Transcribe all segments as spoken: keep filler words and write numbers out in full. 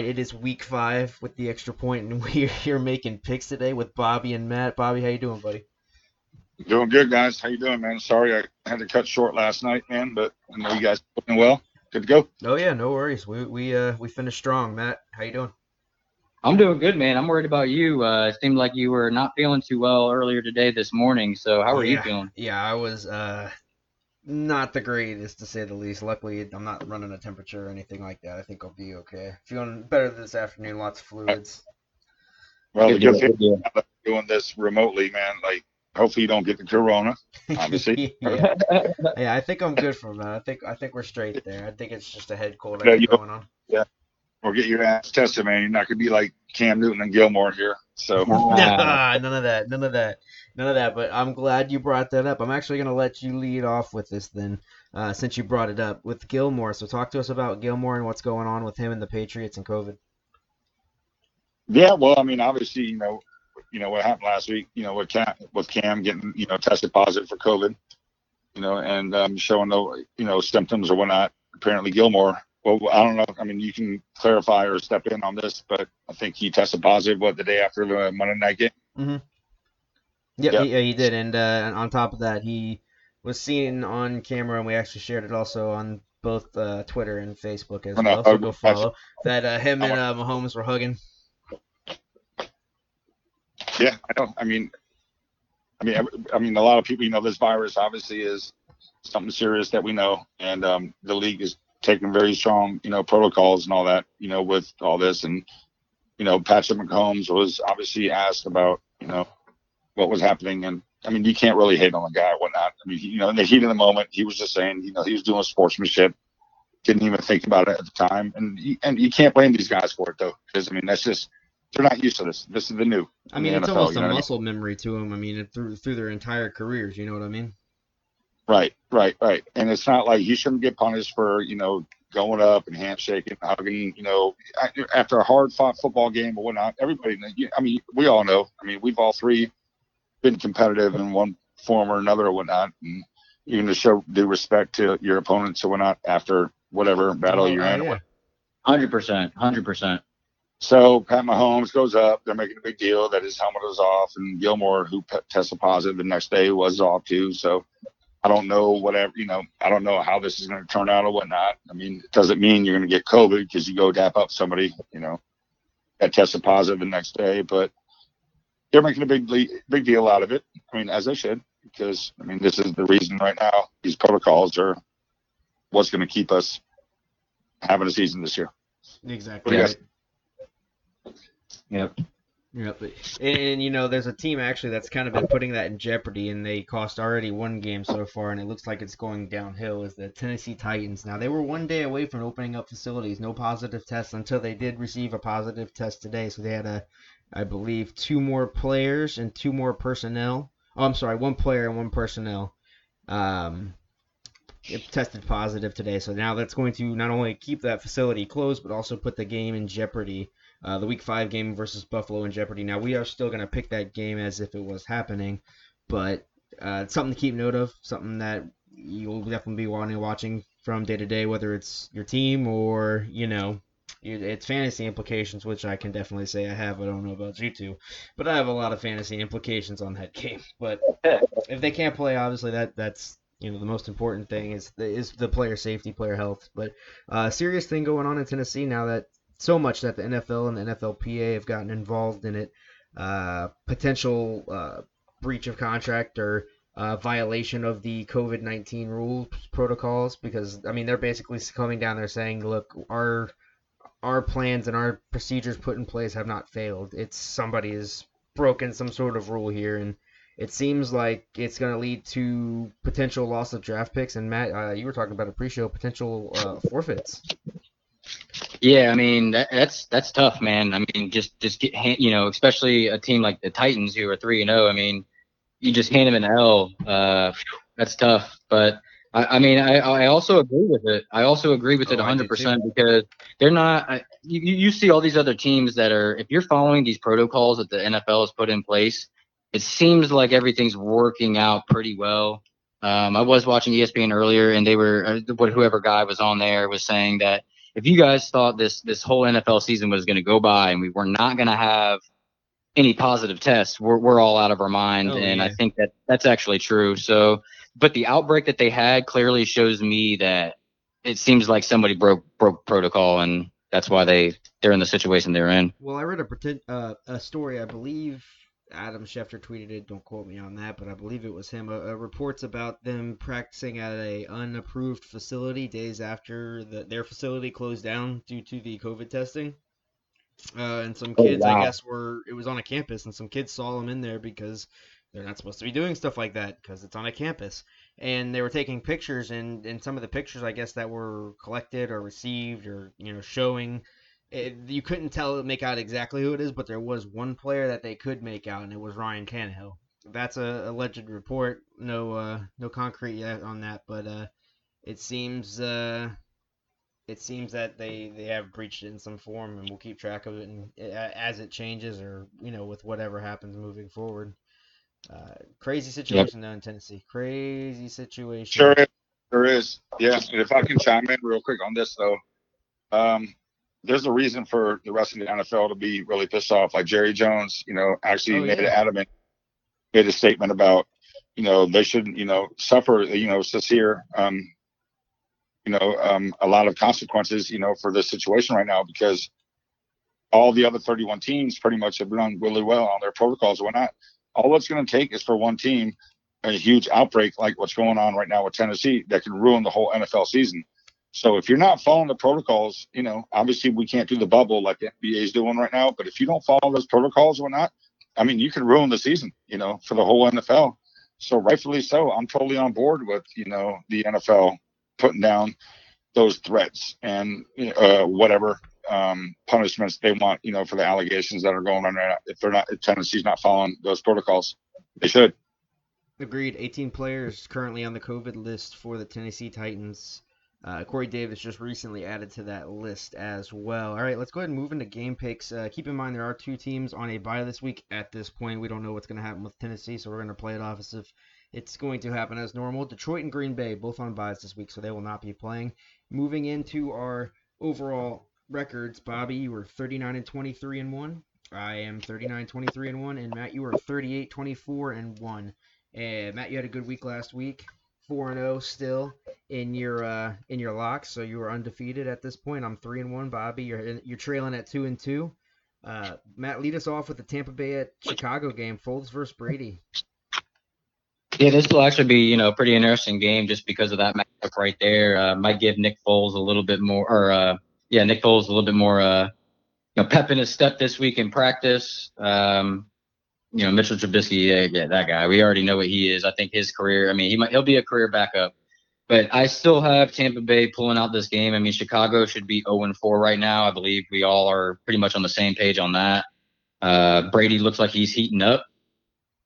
right, it is week five with the extra point, and we're here making picks today with Bobby and Matt. Bobby, how you doing, buddy? Doing good, guys. How you doing, man? Sorry I had to cut short last night, man, but I know you guys are doing well. Good to go. Oh, yeah, no worries. We we uh, we finished strong. Matt, how you doing? I'm doing good, man. I'm worried about you. Uh, it seemed like you were not feeling too well earlier today this morning, so how are yeah. you feeling? Yeah, I was uh, not the greatest, to say the least. Luckily, I'm not running a temperature or anything like that. I think I'll be okay. Feeling better this afternoon, lots of fluids. Well, good you're good. Good. I'm doing this remotely, man. Like, hopefully you don't get the corona, obviously. yeah. yeah, I think I'm good for that. I think I think we're straight there. I think it's just a head cold yeah, going on. Yeah. Or get your ass tested, man. You're not going to be like Cam Newton and Gilmore here. So nah, none of that, none of that, none of that. But I'm glad you brought that up. I'm actually going to let you lead off with this then, uh, since you brought it up with Gilmore. So talk to us about Gilmore and what's going on with him and the Patriots and COVID. Yeah, well, I mean, obviously, you know, you know what happened last week. You know, with Cam, with Cam getting, you know, tested positive for COVID. You know, and um, showing no, you know, symptoms or whatnot. Apparently, Gilmore. Well, I don't know. I mean, you can clarify or step in on this, but I think he tested positive, what, the day after the Monday night game? Mm-hmm. Yep, yep. He, yeah, he did. And uh, on top of that, he was seen on camera, and we actually shared it also on both uh, Twitter and Facebook as well, so go follow, that uh, him and uh, Mahomes were hugging. Yeah, I know. I mean, I mean, I, I mean, a lot of people, you know, this virus obviously is something serious that we know, and um, the league is taking very strong, you know, protocols and all that, you know, with all this. And, you know, Patrick Mahomes was obviously asked about, you know, what was happening. And, I mean, you can't really hate on the guy or whatnot. I mean, you know, in the heat of the moment, he was just saying, you know, he was doing sportsmanship. Didn't even think about it at the time. And, and you can't blame these guys for it, though, because, I mean, that's just – they're not used to this. This is the new. I mean, it's N F L, almost a muscle I mean? memory to them. I mean, through through their entire careers, you know what I mean? Right, right, right. And it's not like you shouldn't get punished for, you know, going up and handshaking, hugging, you know, after a hard-fought football game or whatnot. Everybody, I mean, we all know. I mean, we've all three been competitive in one form or another or whatnot. And you're going to show due respect to your opponents or whatnot after whatever battle oh, you're in. Yeah. one hundred percent, one hundred percent. So Pat Mahomes goes up. They're making a big deal that his helmet was off, and Gilmore, who tested positive the next day, was off too. So I don't know whatever, you know, I don't know how this is going to turn out or whatnot. I mean, it doesn't mean you're going to get COVID because you go dap up somebody, you know, that tested positive the next day. But they're making a big big deal out of it. I mean, as they should, because, I mean, this is the reason right now these protocols are what's going to keep us having a season this year. Exactly. Yes. Yep. Yep. And, you know, there's a team actually that's kind of been putting that in jeopardy, and they cost already one game so far, and it looks like it's going downhill, is the Tennessee Titans. Now, they were one day away from opening up facilities, no positive tests, until they did receive a positive test today. So they had, a, I believe, two more players and two more personnel. Oh, I'm sorry, one player and one personnel. Um, it tested positive today. So now that's going to not only keep that facility closed, but also put the game in jeopardy. Uh, the Week five game versus Buffalo in jeopardy. Now, we are still going to pick that game as if it was happening, but uh, it's something to keep note of, something that you'll definitely be wanting watching from day to day, whether it's your team or, you know, it's fantasy implications, which I can definitely say I have. I don't know about you two, but I have a lot of fantasy implications on that game. But if they can't play, obviously that that's, you know, the most important thing is the, is the player safety, player health. But a uh, serious thing going on in Tennessee now that so much that the N F L and the N F L P A have gotten involved in it. Uh, potential uh, breach of contract or uh, violation of the COVID nineteen rules protocols, because, I mean, they're basically coming down there saying, look, our our plans and our procedures put in place have not failed. It's somebody has broken some sort of rule here, and it seems like it's going to lead to potential loss of draft picks. And, Matt, uh, you were talking about a pre-show, potential uh, forfeits. Yeah, I mean, that, that's that's tough, man. I mean, just just get, you know, especially a team like the Titans, who are three and zero. I mean, you just hand them an L. Uh, that's tough. But I, I mean, I, I also agree with it. I also agree with oh, it one hundred percent, because they're not. You you see all these other teams that are, if you're following these protocols that the N F L has put in place, it seems like everything's working out pretty well. Um, I was watching E S P N earlier, and they were, whoever guy was on there was saying that if you guys thought this this whole N F L season was going to go by and we were not going to have any positive tests, we're we're all out of our mind. Oh, and yeah. I think that that's actually true. So, but the outbreak that they had clearly shows me that it seems like somebody broke broke protocol, and that's why they they're in the situation they're in. Well, I read a uh, a story, I believe. Adam Schefter tweeted it, don't quote me on that, but I believe it was him. Uh, uh, reports about them practicing at a unapproved facility days after the, their facility closed down due to the COVID testing. Uh, and some kids, oh, wow. I guess, were it was on a campus, and some kids saw them in there because they're not supposed to be doing stuff like that because it's on a campus. And they were taking pictures, and, and some of the pictures, I guess, that were collected or received or, you know, showing – It, you couldn't tell, make out exactly who it is, but there was one player that they could make out, and it was Ryan Tannehill. That's a alleged report. No, uh, no concrete yet on that, but uh, it seems uh, it seems that they, they have breached it in some form, and we'll keep track of it, and it, as it changes, or you know, with whatever happens moving forward. Uh, crazy situation yep. though in Tennessee. Crazy situation. Sure, is. There is. Yeah, and if I can chime in real quick on this though. Um, There's a reason for the rest of the N F L to be really pissed off. Like Jerry Jones, you know, actually oh, yeah. made an adamant, made a statement about, you know, they shouldn't, you know, suffer, you know, sincere, um, you know, um, a lot of consequences, you know, for this situation right now, because all the other thirty-one teams pretty much have done really well on their protocols and whatnot. All it's going to take is for one team, a huge outbreak like what's going on right now with Tennessee, that can ruin the whole N F L season. So if you're not following the protocols, you know, obviously we can't do the bubble like the N B A is doing right now. But if you don't follow those protocols or not, I mean, you can ruin the season, you know, for the whole N F L. So rightfully so, I'm totally on board with, you know, the N F L putting down those threats and uh, whatever um, punishments they want, you know, for the allegations that are going on right now. If they're not, if Tennessee's not following those protocols, they should. Agreed. eighteen players currently on the COVID list for the Tennessee Titans. Uh, Corey Davis just recently added to that list as well. All right, let's go ahead and move into game picks. Uh, keep in mind there are two teams on a bye this week at this point. We don't know what's going to happen with Tennessee, so we're going to play it off as if it's going to happen as normal. Detroit and Green Bay both on byes this week, so they will not be playing. Moving into our overall records, Bobby, you were thirty-nine and twenty-three and one. I am thirty-nine twenty-three and one, and Matt, you were thirty-eight twenty-four and one. Uh, Matt, you had a good week last week. four and oh still in your uh, in your locks, so you are undefeated at this point. I'm three and one, Bobby. You're you're trailing at two and two. Uh, Matt, lead us off with the Tampa Bay at Chicago game, Foles versus Brady. Yeah, this will actually be, you know, a pretty interesting game just because of that matchup right there. Uh, might give Nick Foles a little bit more, or uh, yeah, Nick Foles a little bit more, uh, you know, pep in his step this week in practice. Um, You know, Mitchell Trubisky, yeah, yeah, that guy. We already know what he is. I think his career, I mean, he might, he'll be a career backup. But I still have Tampa Bay pulling out this game. I mean, Chicago should be oh and four right now. I believe we all are pretty much on the same page on that. Uh, Brady looks like he's heating up.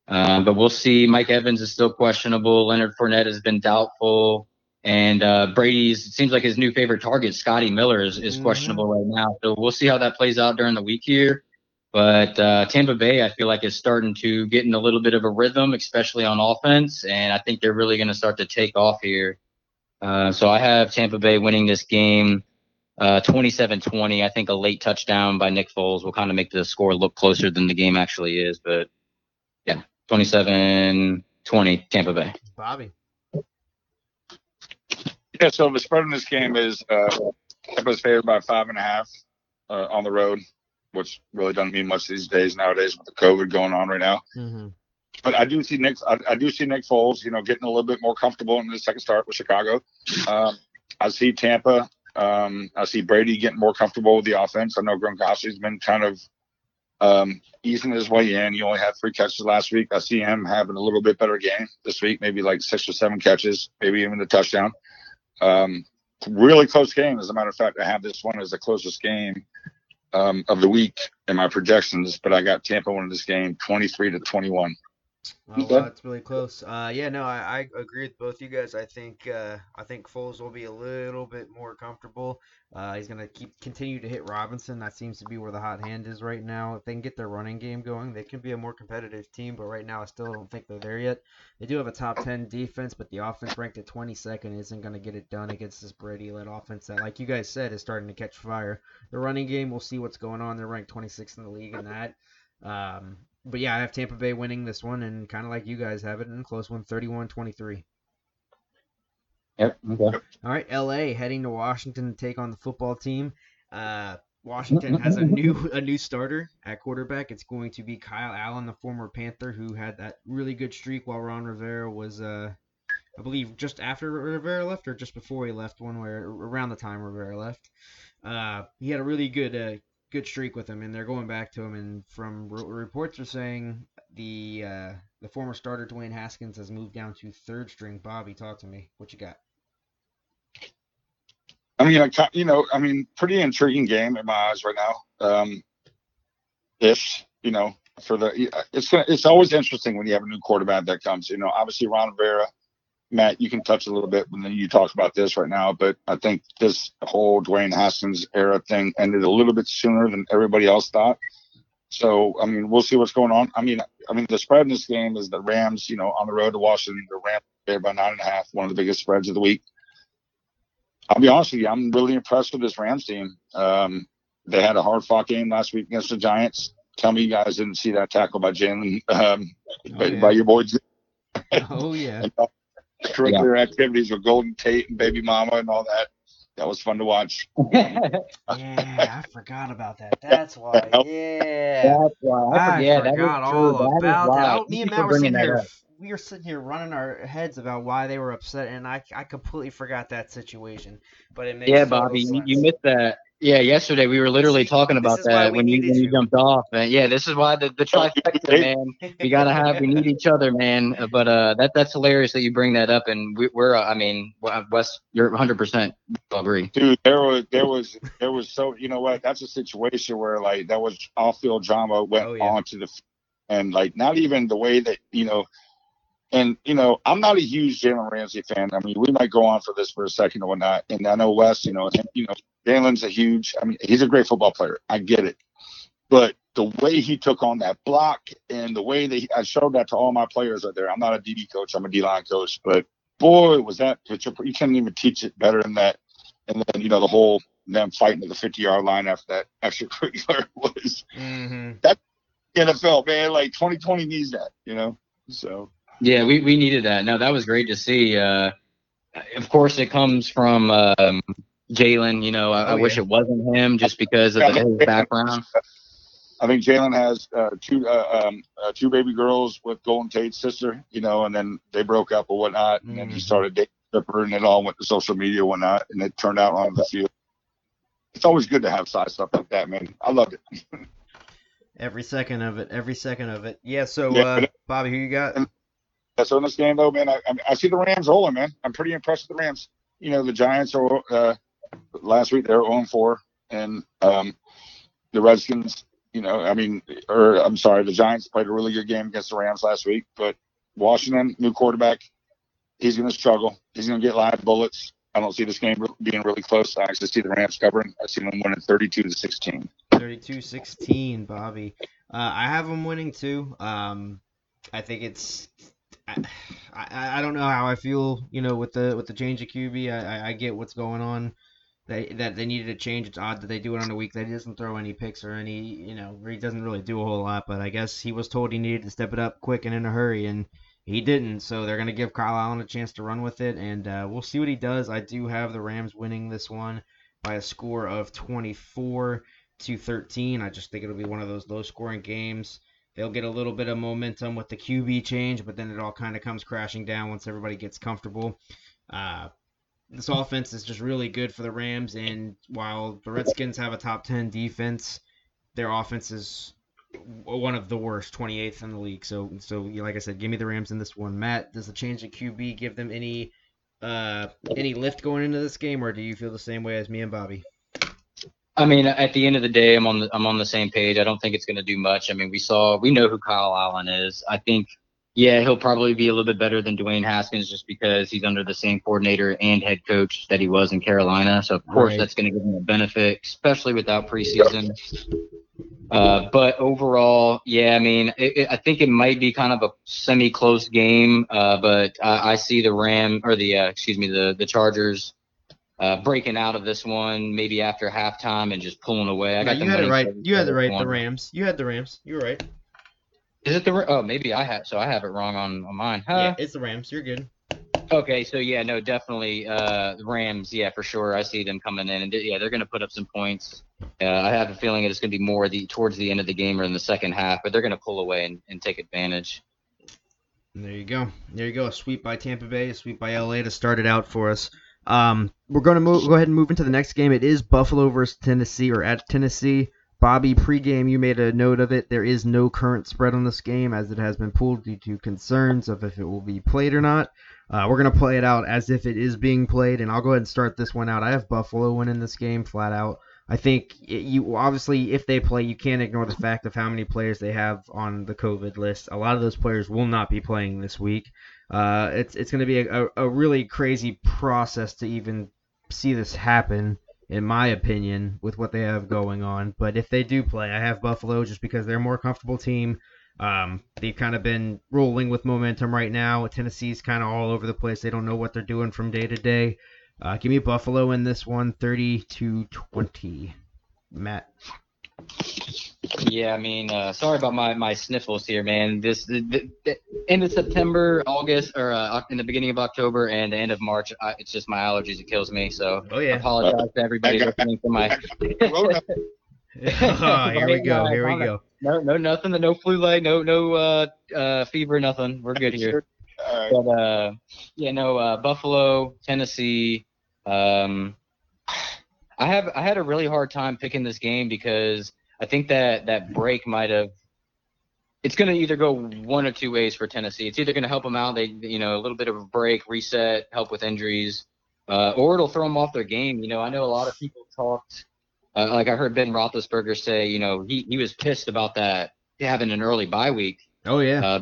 Uh, but we'll see. Mike Evans is still questionable. Leonard Fournette has been doubtful. And uh, Brady's, it seems like his new favorite target, Scotty Miller, is, is mm-hmm. questionable right now. So we'll see how that plays out during the week here. But uh, Tampa Bay, I feel like, is starting to get in a little bit of a rhythm, especially on offense, and I think they're really going to start to take off here. Uh, so I have Tampa Bay winning this game uh, twenty-seven twenty. I think a late touchdown by Nick Foles will kind of make the score look closer than the game actually is. But, yeah, twenty-seven twenty, Tampa Bay. Bobby. Yeah, so the spread in this game is uh, Tampa's favored by five and a half uh, on the road, which really doesn't mean much these days nowadays with the COVID going on right now. Mm-hmm. But I do see Nick, I, I do see Nick Foles, you know, getting a little bit more comfortable in the second start with Chicago. Um, I see Tampa. Um, I see Brady getting more comfortable with the offense. I know Gronkowski's been kind of um, easing his way in. He only had three catches last week. I see him having a little bit better game this week, maybe like six or seven catches, maybe even a touchdown. Um, really close game. As a matter of fact, I have this one as the closest game Um, of the week in my projections, but I got Tampa winning this game, twenty-three to twenty-one. Oh, well, that's really close. Uh, yeah, no, I, I agree with both you guys. I think uh, I think Foles will be a little bit more comfortable. Uh, he's going to keep continue to hit Robinson. That seems to be where the hot hand is right now. If they can get their running game going, they can be a more competitive team. But right now, I still don't think they're there yet. They do have a top ten defense, but the offense ranked at twenty-second isn't going to get it done against this Brady-led offense that, like you guys said, is starting to catch fire. The running game, we'll see what's going on. They're ranked twenty-sixth in the league in that. Um, but, yeah, I have Tampa Bay winning this one, and kind of like you guys have it in a close one, thirty-one twenty-three. Yep. Okay. All right, L A heading to Washington to take on the football team. Uh, Washington has a new a new starter at quarterback. It's going to be Kyle Allen, the former Panther, who had that really good streak while Ron Rivera was, uh, I believe, just after Rivera left or just before he left, one way around the time Rivera left. Uh, he had a really good uh, – good streak with him, and they're going back to him, and from reports are saying the uh the former starter Dwayne Haskins has moved down to third string. Bobby, talk to me. What you got? I mean, I, you know, I mean, pretty intriguing game in my eyes right now. Um, if you know, for the it's gonna, it's always interesting when you have a new quarterback that comes. You know, obviously Ron Rivera, Matt, you can touch a little bit when you talk about this right now, but I think this whole Dwayne Haskins era thing ended a little bit sooner than everybody else thought. So, I mean, we'll see what's going on. I mean, I mean, the spread in this game is the Rams, you know, on the road to Washington, the Rams there by nine and a half, one of the biggest spreads of the week. I'll be honest with you, I'm really impressed with this Rams team. Um, they had a hard-fought game last week against the Giants. Tell me you guys didn't see that tackle by Jalen, um, oh, by, yeah. by your boy. Oh, yeah. and, uh, Curricular yeah. activities with Golden Tate and Baby Mama and all that. That was fun to watch. Yeah, I forgot about that. That's why. Yeah. That's why. I, I yeah, forgot that all true. about that. that. I, me and Matt were sitting here. We were sitting here running our heads about why they were upset, and I, I completely forgot that situation. But it makes yeah, Bobby, sense. you missed that. Yeah, yesterday we were literally talking about that when you, when you jumped off. And yeah, this is why the, the trifecta, man. We gotta have, we need each other, man. But uh, that that's hilarious that you bring that up. And we, we're, uh, I mean, Wes, you're one hundred percent agree. Dude, there was, there was, there was so, you know what? That's a situation where like that was off-field drama went oh, yeah. on to the, and like not even the way that you know. And, you know, I'm not a huge Jalen Ramsey fan. I mean, we might go on for this for a second or whatnot. And I know Wes, you know, and, you know, Jalen's a huge – I mean, he's a great football player. I get it. But the way he took on that block and the way that he, I showed that to all my players out there. I'm not a D B coach. I'm a D-line coach. But, boy, was that – you can't even teach it better than that. And then, you know, the whole – them fighting at the fifty-yard line after that extracurricular was mm-hmm. – that's N F L, man. Like, twenty twenty needs that, you know. So – yeah, we, we needed that. No, that was great to see. Uh, of course, it comes from um, Jalen. You know, I, oh, I wish yeah. it wasn't him just because of yeah, his Jaylen, background. I think Jalen has uh, two uh, um, uh, two baby girls with Golden Tate's sister, you know, and then they broke up or whatnot, and mm. then he started dating stripper, and it all went to social media and whatnot, and it turned out on the field. It's always good to have side stuff like that, man. I loved it. every second of it. Every second of it. Yeah, so, yeah, uh, Bobby, who you got? And, So in this game, though, man, I, I see the Rams holding, man. I'm pretty impressed with the Rams. You know, the Giants are uh, – last week they were oh and four, and um, the Redskins, you know, I mean – or I'm sorry, the Giants played a really good game against the Rams last week. But Washington, new quarterback, he's going to struggle. He's going to get live bullets. I don't see this game being really close. I actually see the Rams covering. I see them winning thirty-two to sixteen. thirty-two sixteen, Bobby. Uh, I have them winning, too. Um, I think it's – I, I don't know how I feel, you know, with the with the change of Q B. I, I get what's going on. They, that they needed a change. It's odd that they do it on a week that he doesn't throw any picks or any, you know, he doesn't really do a whole lot. But I guess he was told he needed to step it up quick and in a hurry, and he didn't. So they're going to give Kyle Allen a chance to run with it, and uh, we'll see what he does. I do have the Rams winning this one by a score of twenty-four to thirteen. I just think it'll be one of those low-scoring games. They'll get a little bit of momentum with the Q B change, but then it all kind of comes crashing down once everybody gets comfortable. Uh, this offense is just really good for the Rams, and while the Redskins have a top ten defense, their offense is one of the worst, twenty-eighth in the league. So, so like I said, give me the Rams in this one. Matt, does the change of Q B give them any uh, any lift going into this game, or do you feel the same way as me and Bobby? I mean, at the end of the day, I'm on the I'm on the same page. I don't think it's going to do much. I mean, we saw we know who Kyle Allen is. I think Yeah, he'll probably be a little bit better than Dwayne Haskins just because he's under the same coordinator and head coach that he was in Carolina. So, of course, right. that's going to give him a benefit, especially without preseason. Uh, but overall, yeah, I mean, it, it, I think it might be kind of a semi-close game. Uh, but I, I see the Ram or the uh, excuse me, the, the Chargers uh, breaking out of this one maybe after halftime and just pulling away. I got no, you, had it right. you had it right. You had it right. The Rams. You had the Rams. You were right. Is it the – oh, maybe I have – so I have it wrong on, on mine. Huh? Yeah, it's the Rams. You're good. Okay, so, yeah, no, definitely uh, the Rams, yeah, for sure. I see them coming in. And, th- yeah, they're going to put up some points. Uh, I have a feeling it's going to be more the towards the end of the game or in the second half, but they're going to pull away and, and take advantage. There you go. There you go. A sweep by Tampa Bay, a sweep by L A to start it out for us. Um, we're going to move, go ahead and move into the next game. It is Buffalo versus Tennessee or at Tennessee. Bobby, pregame, you made a note of it. There is no current spread on this game as it has been pulled due to concerns of if it will be played or not. Uh, we're going to play it out as if it is being played, and I'll go ahead and start this one out. I have Buffalo winning this game flat out. I think it, you obviously, if they play, you can't ignore the fact of how many players they have on the COVID list. A lot of those players will not be playing this week. Uh, it's it's going to be a, a, a really crazy process to even see this happen, in my opinion, with what they have going on. But if they do play, I have Buffalo just because they're a more comfortable team. Um, they've kind of been rolling with momentum right now. Tennessee's kind of all over the place. They don't know what they're doing from day to day. Uh, give me Buffalo in this one, thirty to twenty. Matt. Yeah, I mean, uh, sorry about my, my sniffles here, man. This the, the, the end of September, August, or uh, in the beginning of October and the end of March, I, it's just my allergies. It kills me. So oh, yeah. I apologize uh, to everybody got, listening for my. oh, here we go. Here we go. No, no, nothing. No flu light. No, no uh, uh, fever. Nothing. We're good here. Right. But uh, yeah, no. Uh, Buffalo, Tennessee. Um, I have I had a really hard time picking this game because I think that that break might have – it's going to either go one or two ways for Tennessee. It's either going to help them out, they you know, a little bit of a break, reset, help with injuries, uh, or it'll throw them off their game. You know, I know a lot of people talked uh, – like I heard Ben Roethlisberger say, you know, he, he was pissed about that having an early bye week. Oh, yeah. Uh,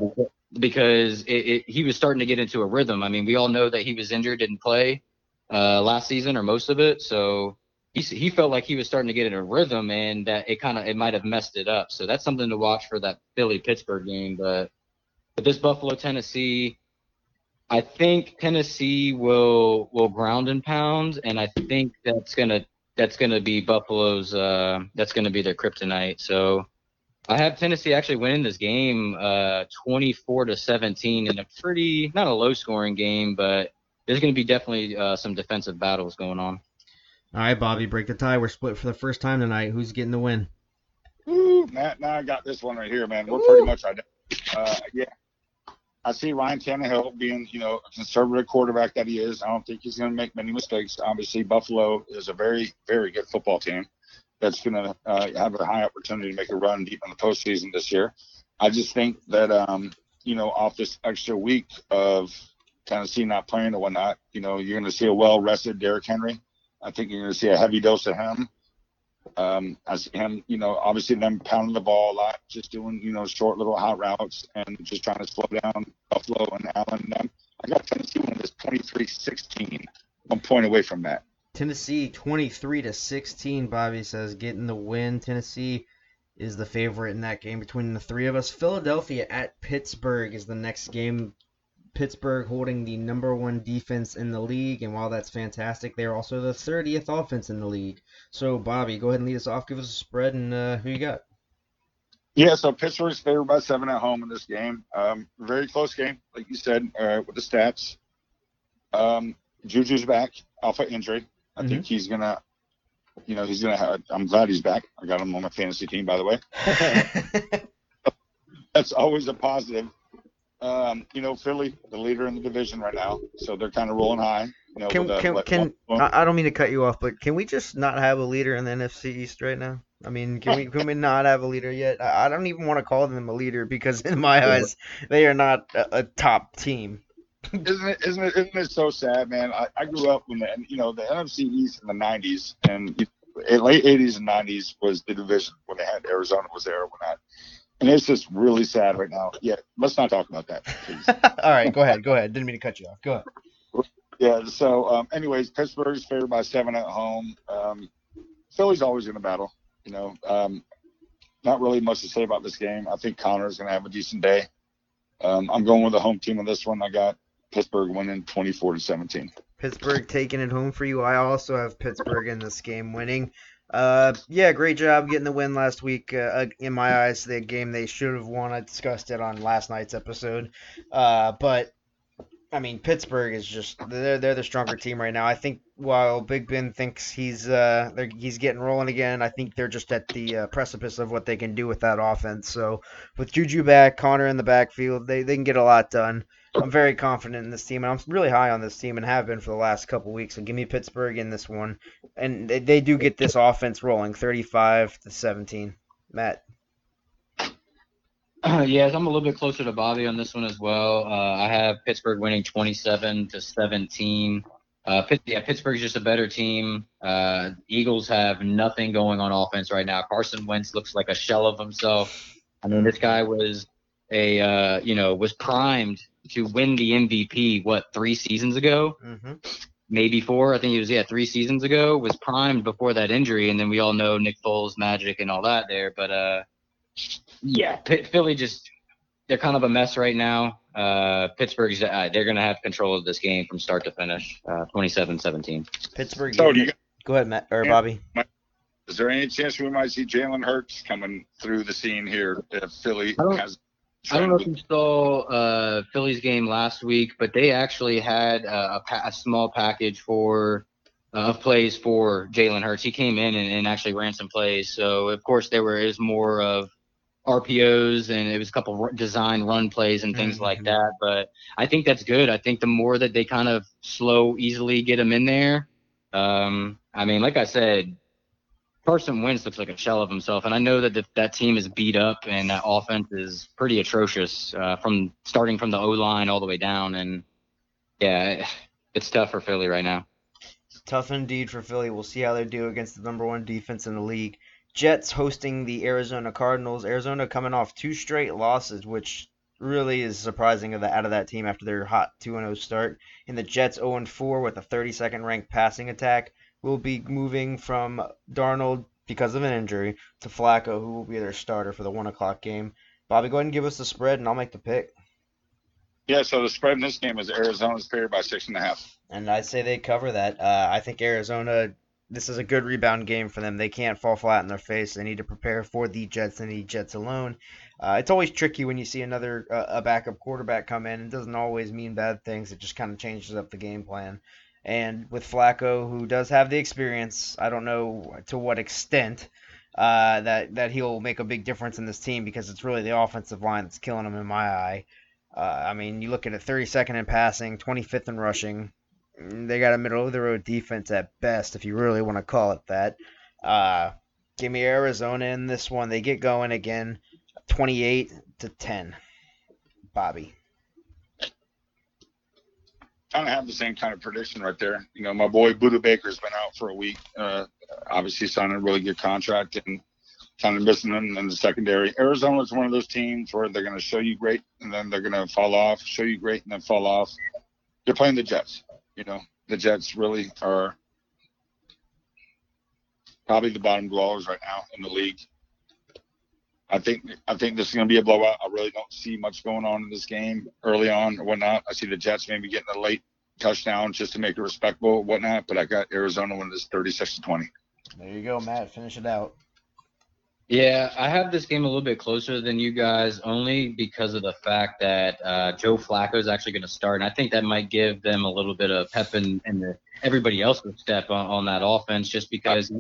because it, it, he was starting to get into a rhythm. I mean, we all know that he was injured, didn't play uh, last season or most of it, so – He, he felt like he was starting to get in a rhythm and that it kind of it might have messed it up. So that's something to watch for that Philly-Pittsburgh game. But, but this Buffalo-Tennessee, I think Tennessee will will ground and pound, and I think that's gonna that's gonna be Buffalo's uh, that's gonna be their kryptonite. So I have Tennessee actually winning this game, uh, twenty-four to seventeen, in a pretty not a low-scoring game, but there's gonna be definitely uh, some defensive battles going on. All right, Bobby, break the tie. We're split for the first time tonight. Who's getting the win? Ooh, Matt, now I got this one right here, man. We're Ooh. pretty much identical. Uh, yeah, I see Ryan Tannehill being, you know, a conservative quarterback that he is. I don't think he's going to make many mistakes. Obviously, Buffalo is a very, very good football team that's going to uh, have a high opportunity to make a run deep in the postseason this year. I just think that, um, you know, off this extra week of Tennessee not playing or whatnot, you know, you're going to see a well-rested Derrick Henry. I think you're going to see a heavy dose of him. Um, I see him, you know, obviously them pounding the ball a lot, just doing, you know, short little hot routes and just trying to slow down Buffalo and Allen and them. I got Tennessee winning this twenty-three sixteen. One point away from that. Tennessee twenty-three to sixteen, Bobby says, getting the win. Tennessee is the favorite in that game between the three of us. Philadelphia at Pittsburgh is the next game. Pittsburgh holding the number one defense in the league, and while that's fantastic, they're also the thirtieth offense in the league. So, Bobby, go ahead and lead us off. Give us a spread, and uh, who you got? Yeah, so Pittsburgh's favored by seven at home in this game. Um, very close game, like you said, uh, with the stats. Um, Juju's back, off an injury. I mm-hmm. think he's going to, you know, he's going to have – I'm glad he's back. I got him on my fantasy team, by the way. That's always a positive. Um, you know, Philly, the leader in the division right now, so they're kind of rolling high. You know, can the, can, can I don't mean to cut you off, but can we just not have a leader in the N F C East right now? I mean, can we can we not have a leader yet? I don't even want to call them a leader because in my eyes, they are not a, a top team. Isn't it, isn't it? Isn't it so sad, man? I, I grew up when the you know the N F C East in the nineties and late eighties and nineties was the division when they had Arizona was there or whatnot. And it's just really sad right now. Yeah, let's not talk about that, please. All right, go ahead. Go ahead. Didn't mean to cut you off. Go ahead. Yeah, so um, anyways, Pittsburgh's favored by seven at home. Um, Philly's always in a battle, you know. Um, not really much to say about this game. I think Connor's going to have a decent day. Um, I'm going with the home team on this one. I got Pittsburgh winning twenty-four to seventeen. Pittsburgh taking it home for you. I also have Pittsburgh in this game winning. Uh, yeah, great job getting the win last week. Uh, in my eyes, the game they should have won. I discussed it on last night's episode. Uh, but, I mean, Pittsburgh is just they're, – they're the stronger team right now. I think while Big Ben thinks he's uh, he's getting rolling again, I think they're just at the uh, precipice of what they can do with that offense. So with Juju back, Connor in the backfield, they, they can get a lot done. I'm very confident in this team, and I'm really high on this team and have been for the last couple weeks. So give me Pittsburgh in this one. And they, they do get this offense rolling, thirty-five to seventeen. Matt? Uh, yeah, I'm a little bit closer to Bobby on this one as well. Uh, I have Pittsburgh winning twenty-seven to seventeen. Uh, Pitt, yeah, Pittsburgh's just a better team. Uh, Eagles have nothing going on offense right now. Carson Wentz looks like a shell of himself. I mean, this guy was a uh, you know was primed to win the M V P, what, three seasons ago? Mm-hmm. Maybe four. I think it was, yeah, three seasons ago. Was primed before that injury, and then we all know Nick Foles, magic, and all that there. But, uh, yeah, Pitt, Philly just – they're kind of a mess right now. Uh, Pittsburgh's uh, – they're going to have control of this game from start to finish, uh, twenty-seven seventeen. Pittsburgh so you, Go ahead, Matt – or Bobby. Is there any chance we might see Jalen Hurts coming through the scene here if Philly has – I don't know if you saw uh, Philly's game last week, but they actually had uh, a, pa- a small package for uh, of plays for Jalen Hurts. He came in and, and actually ran some plays. So, of course, there were is more of R P Os and it was a couple of design run plays and things mm-hmm. like that. But I think that's good. I think the more that they kind of slow, easily get him in there, um, I mean, like I said, Carson Wentz looks like a shell of himself, and I know that the, that team is beat up and that offense is pretty atrocious uh, from starting from the O-line all the way down. And, yeah, it's tough for Philly right now. Tough indeed for Philly. We'll see how they do against the number one defense in the league. Jets hosting the Arizona Cardinals. Arizona coming off two straight losses, which really is surprising of the, out of that team after their hot two and oh start. And the Jets oh and four with a thirty-second ranked passing attack. Will be moving from Darnold, because of an injury, to Flacco, who will be their starter for the one o'clock game. Bobby, go ahead and give us the spread, and I'll make the pick. Yeah, so the spread in this game is Arizona's favored by six and a half. And I say they cover that. Uh, I think Arizona, this is a good rebound game for them. They can't fall flat in their face. They need to prepare for the Jets and the Jets alone. Uh, it's always tricky when you see another uh, a backup quarterback come in. It doesn't always mean bad things. It just kind of changes up the game plan. And with Flacco, who does have the experience, I don't know to what extent uh, that, that he'll make a big difference in this team because it's really the offensive line that's killing him in my eye. Uh, I mean, you look at it, thirty-second in passing, twenty-fifth in rushing. They got a middle-of-the-road defense at best, if you really want to call it that. Uh, give me Arizona in this one. They get going again, twenty-eight to ten. Bobby. Kind of have the same kind of prediction right there. You know, my boy Buda Baker's been out for a week. Uh, obviously signed a really good contract and kind of missing them in the secondary. Arizona's one of those teams where they're going to show you great and then they're going to fall off, show you great and then fall off. They're playing the Jets. You know, the Jets really are probably the bottom dwellers right now in the league. I think I think this is going to be a blowout. I really don't see much going on in this game early on or whatnot. I see the Jets maybe getting a late touchdown just to make it respectable or whatnot, but I got Arizona winning this thirty-six to twenty. There you go, Matt. Finish it out. Yeah, I have this game a little bit closer than you guys only because of the fact that uh, Joe Flacco is actually going to start, and I think that might give them a little bit of pep in, in the, everybody else's step on, on that offense just because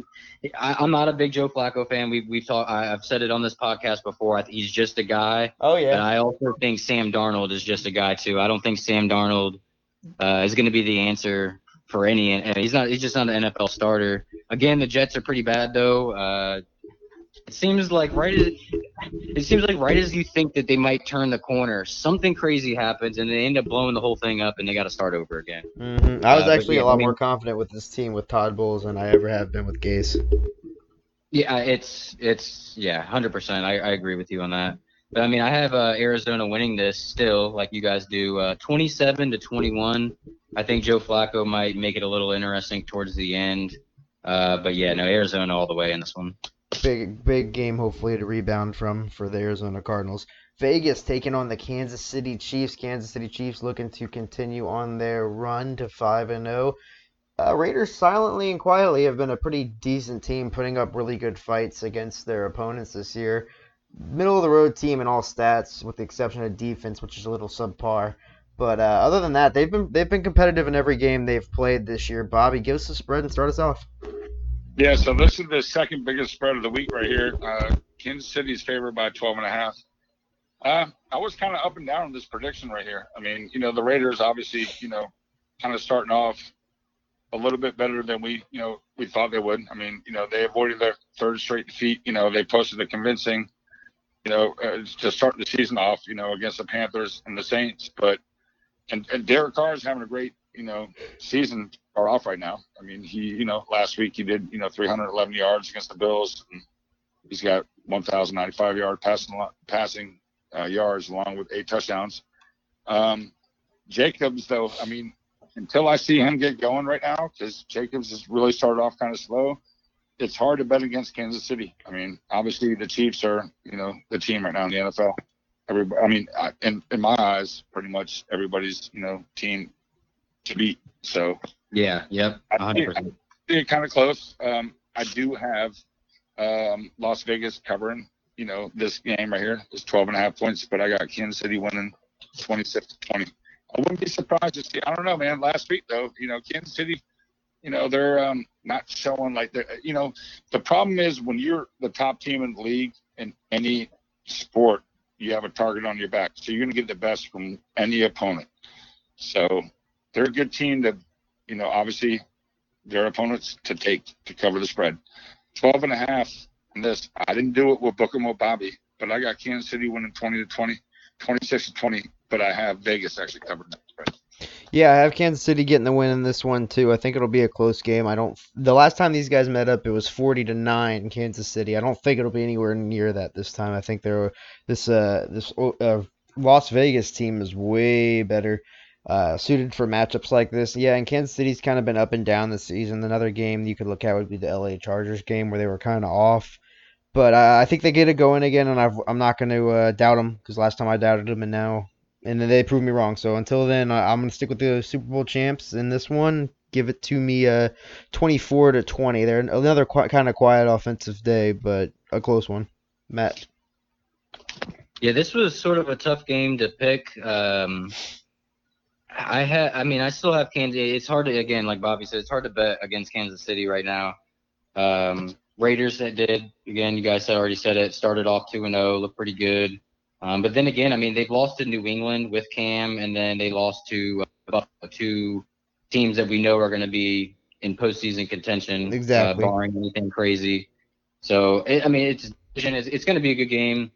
I, I'm not a big Joe Flacco fan. We've, we've talked, I've said it on this podcast before. I, he's just a guy. Oh, yeah. And I also think Sam Darnold is just a guy, too. I don't think Sam Darnold uh, is going to be the answer for any. And he's not. He's just not an N F L starter. Again, the Jets are pretty bad, though. Uh, It seems like right as it seems like right as you think that they might turn the corner, something crazy happens and they end up blowing the whole thing up and they got to start over again. Mm-hmm. I was uh, actually yeah, a lot I mean, more confident with this team with Todd Bowles than I ever have been with Gase. Yeah, it's it's yeah, one hundred percent. I, I agree with you on that. But I mean, I have uh, Arizona winning this still, like you guys do, uh, twenty-seven to twenty-one. I think Joe Flacco might make it a little interesting towards the end. Uh, but yeah, no, Arizona all the way in this one. Big, big game, hopefully, to rebound from for the Arizona Cardinals. Vegas taking on the Kansas City Chiefs. Kansas City Chiefs looking to continue on their run to five and oh. Uh, Raiders silently and quietly have been a pretty decent team, putting up really good fights against their opponents this year. Middle of the road team in all stats, with the exception of defense, which is a little subpar. But uh, other than that, they've been they've been competitive in every game they've played this year. Bobby, give us the spread and start us off. Yeah, so this is the second biggest spread of the week right here. Uh, Kansas City's favored by twelve and a half. Uh, I was kind of up and down on this prediction right here. I mean, you know, the Raiders obviously, you know, kind of starting off a little bit better than we, you know, we thought they would. I mean, you know, they avoided their third straight defeat. You know, they posted a convincing, you know, uh, to start the season off, you know, against the Panthers and the Saints. But and, and Derek Carr is having a great, you know, season far off right now. I mean, he, you know, last week he did, you know, three hundred eleven yards against the Bills. And he's got one thousand ninety-five yard passing passing uh, yards along with eight touchdowns. Um, Jacobs, though, I mean, until I see him get going right now, because Jacobs has really started off kind of slow, it's hard to bet against Kansas City. I mean, obviously the Chiefs are, you know, the team right now in the N F L. Everybody, I mean, I, in, in my eyes, pretty much everybody's, you know, team to beat. So, yeah, yep, one hundred percent. I think it's kind of close. Um, I do have um, Las Vegas covering, you know, this game right here. It's twelve and a half points, but I got Kansas City winning twenty-six to twenty. I wouldn't be surprised to see. I don't know, man. Last week, though, you know, Kansas City, you know, they're um, not showing like they're, you know, the problem is when you're the top team in the league in any sport, you have a target on your back. So you're going to get the best from any opponent. So they're a good team to, you know, obviously their opponents to take to cover the spread. twelve and a half in this. I didn't do it with Bookham or Bobby, but I got Kansas City winning twenty to twenty, twenty-six to twenty. But I have Vegas actually covered that spread. Yeah, I have Kansas City getting the win in this one too. I think it'll be a close game. I don't. The last time these guys met up, it was forty to nine in Kansas City. I don't think it'll be anywhere near that this time. I think they're this uh this uh, Las Vegas team is way better uh, suited for matchups like this. Yeah, and Kansas City's kind of been up and down this season. Another game you could look at would be the L A Chargers game where they were kind of off. But uh, I think they get it going again, and I've, I'm not going to uh, doubt them because last time I doubted them, and now. And then they proved me wrong. So until then, I'm going to stick with the Super Bowl champs in this one. Give it to me uh, twenty-four to twenty. They're another qu- kind of quiet offensive day, but a close one. Matt. Yeah, this was sort of a tough game to pick. Um, I had, I mean, I still have Kansas. It's hard to, again, like Bobby said, it's hard to bet against Kansas City right now. Um, Raiders that did, again, you guys already said it, started off two and oh, looked pretty good. Um, but then again, I mean, they've lost to New England with Cam, and then they lost to uh, two teams that we know are going to be in postseason contention, exactly. uh, barring anything crazy. So, it, I mean, it's it's going to be a good game.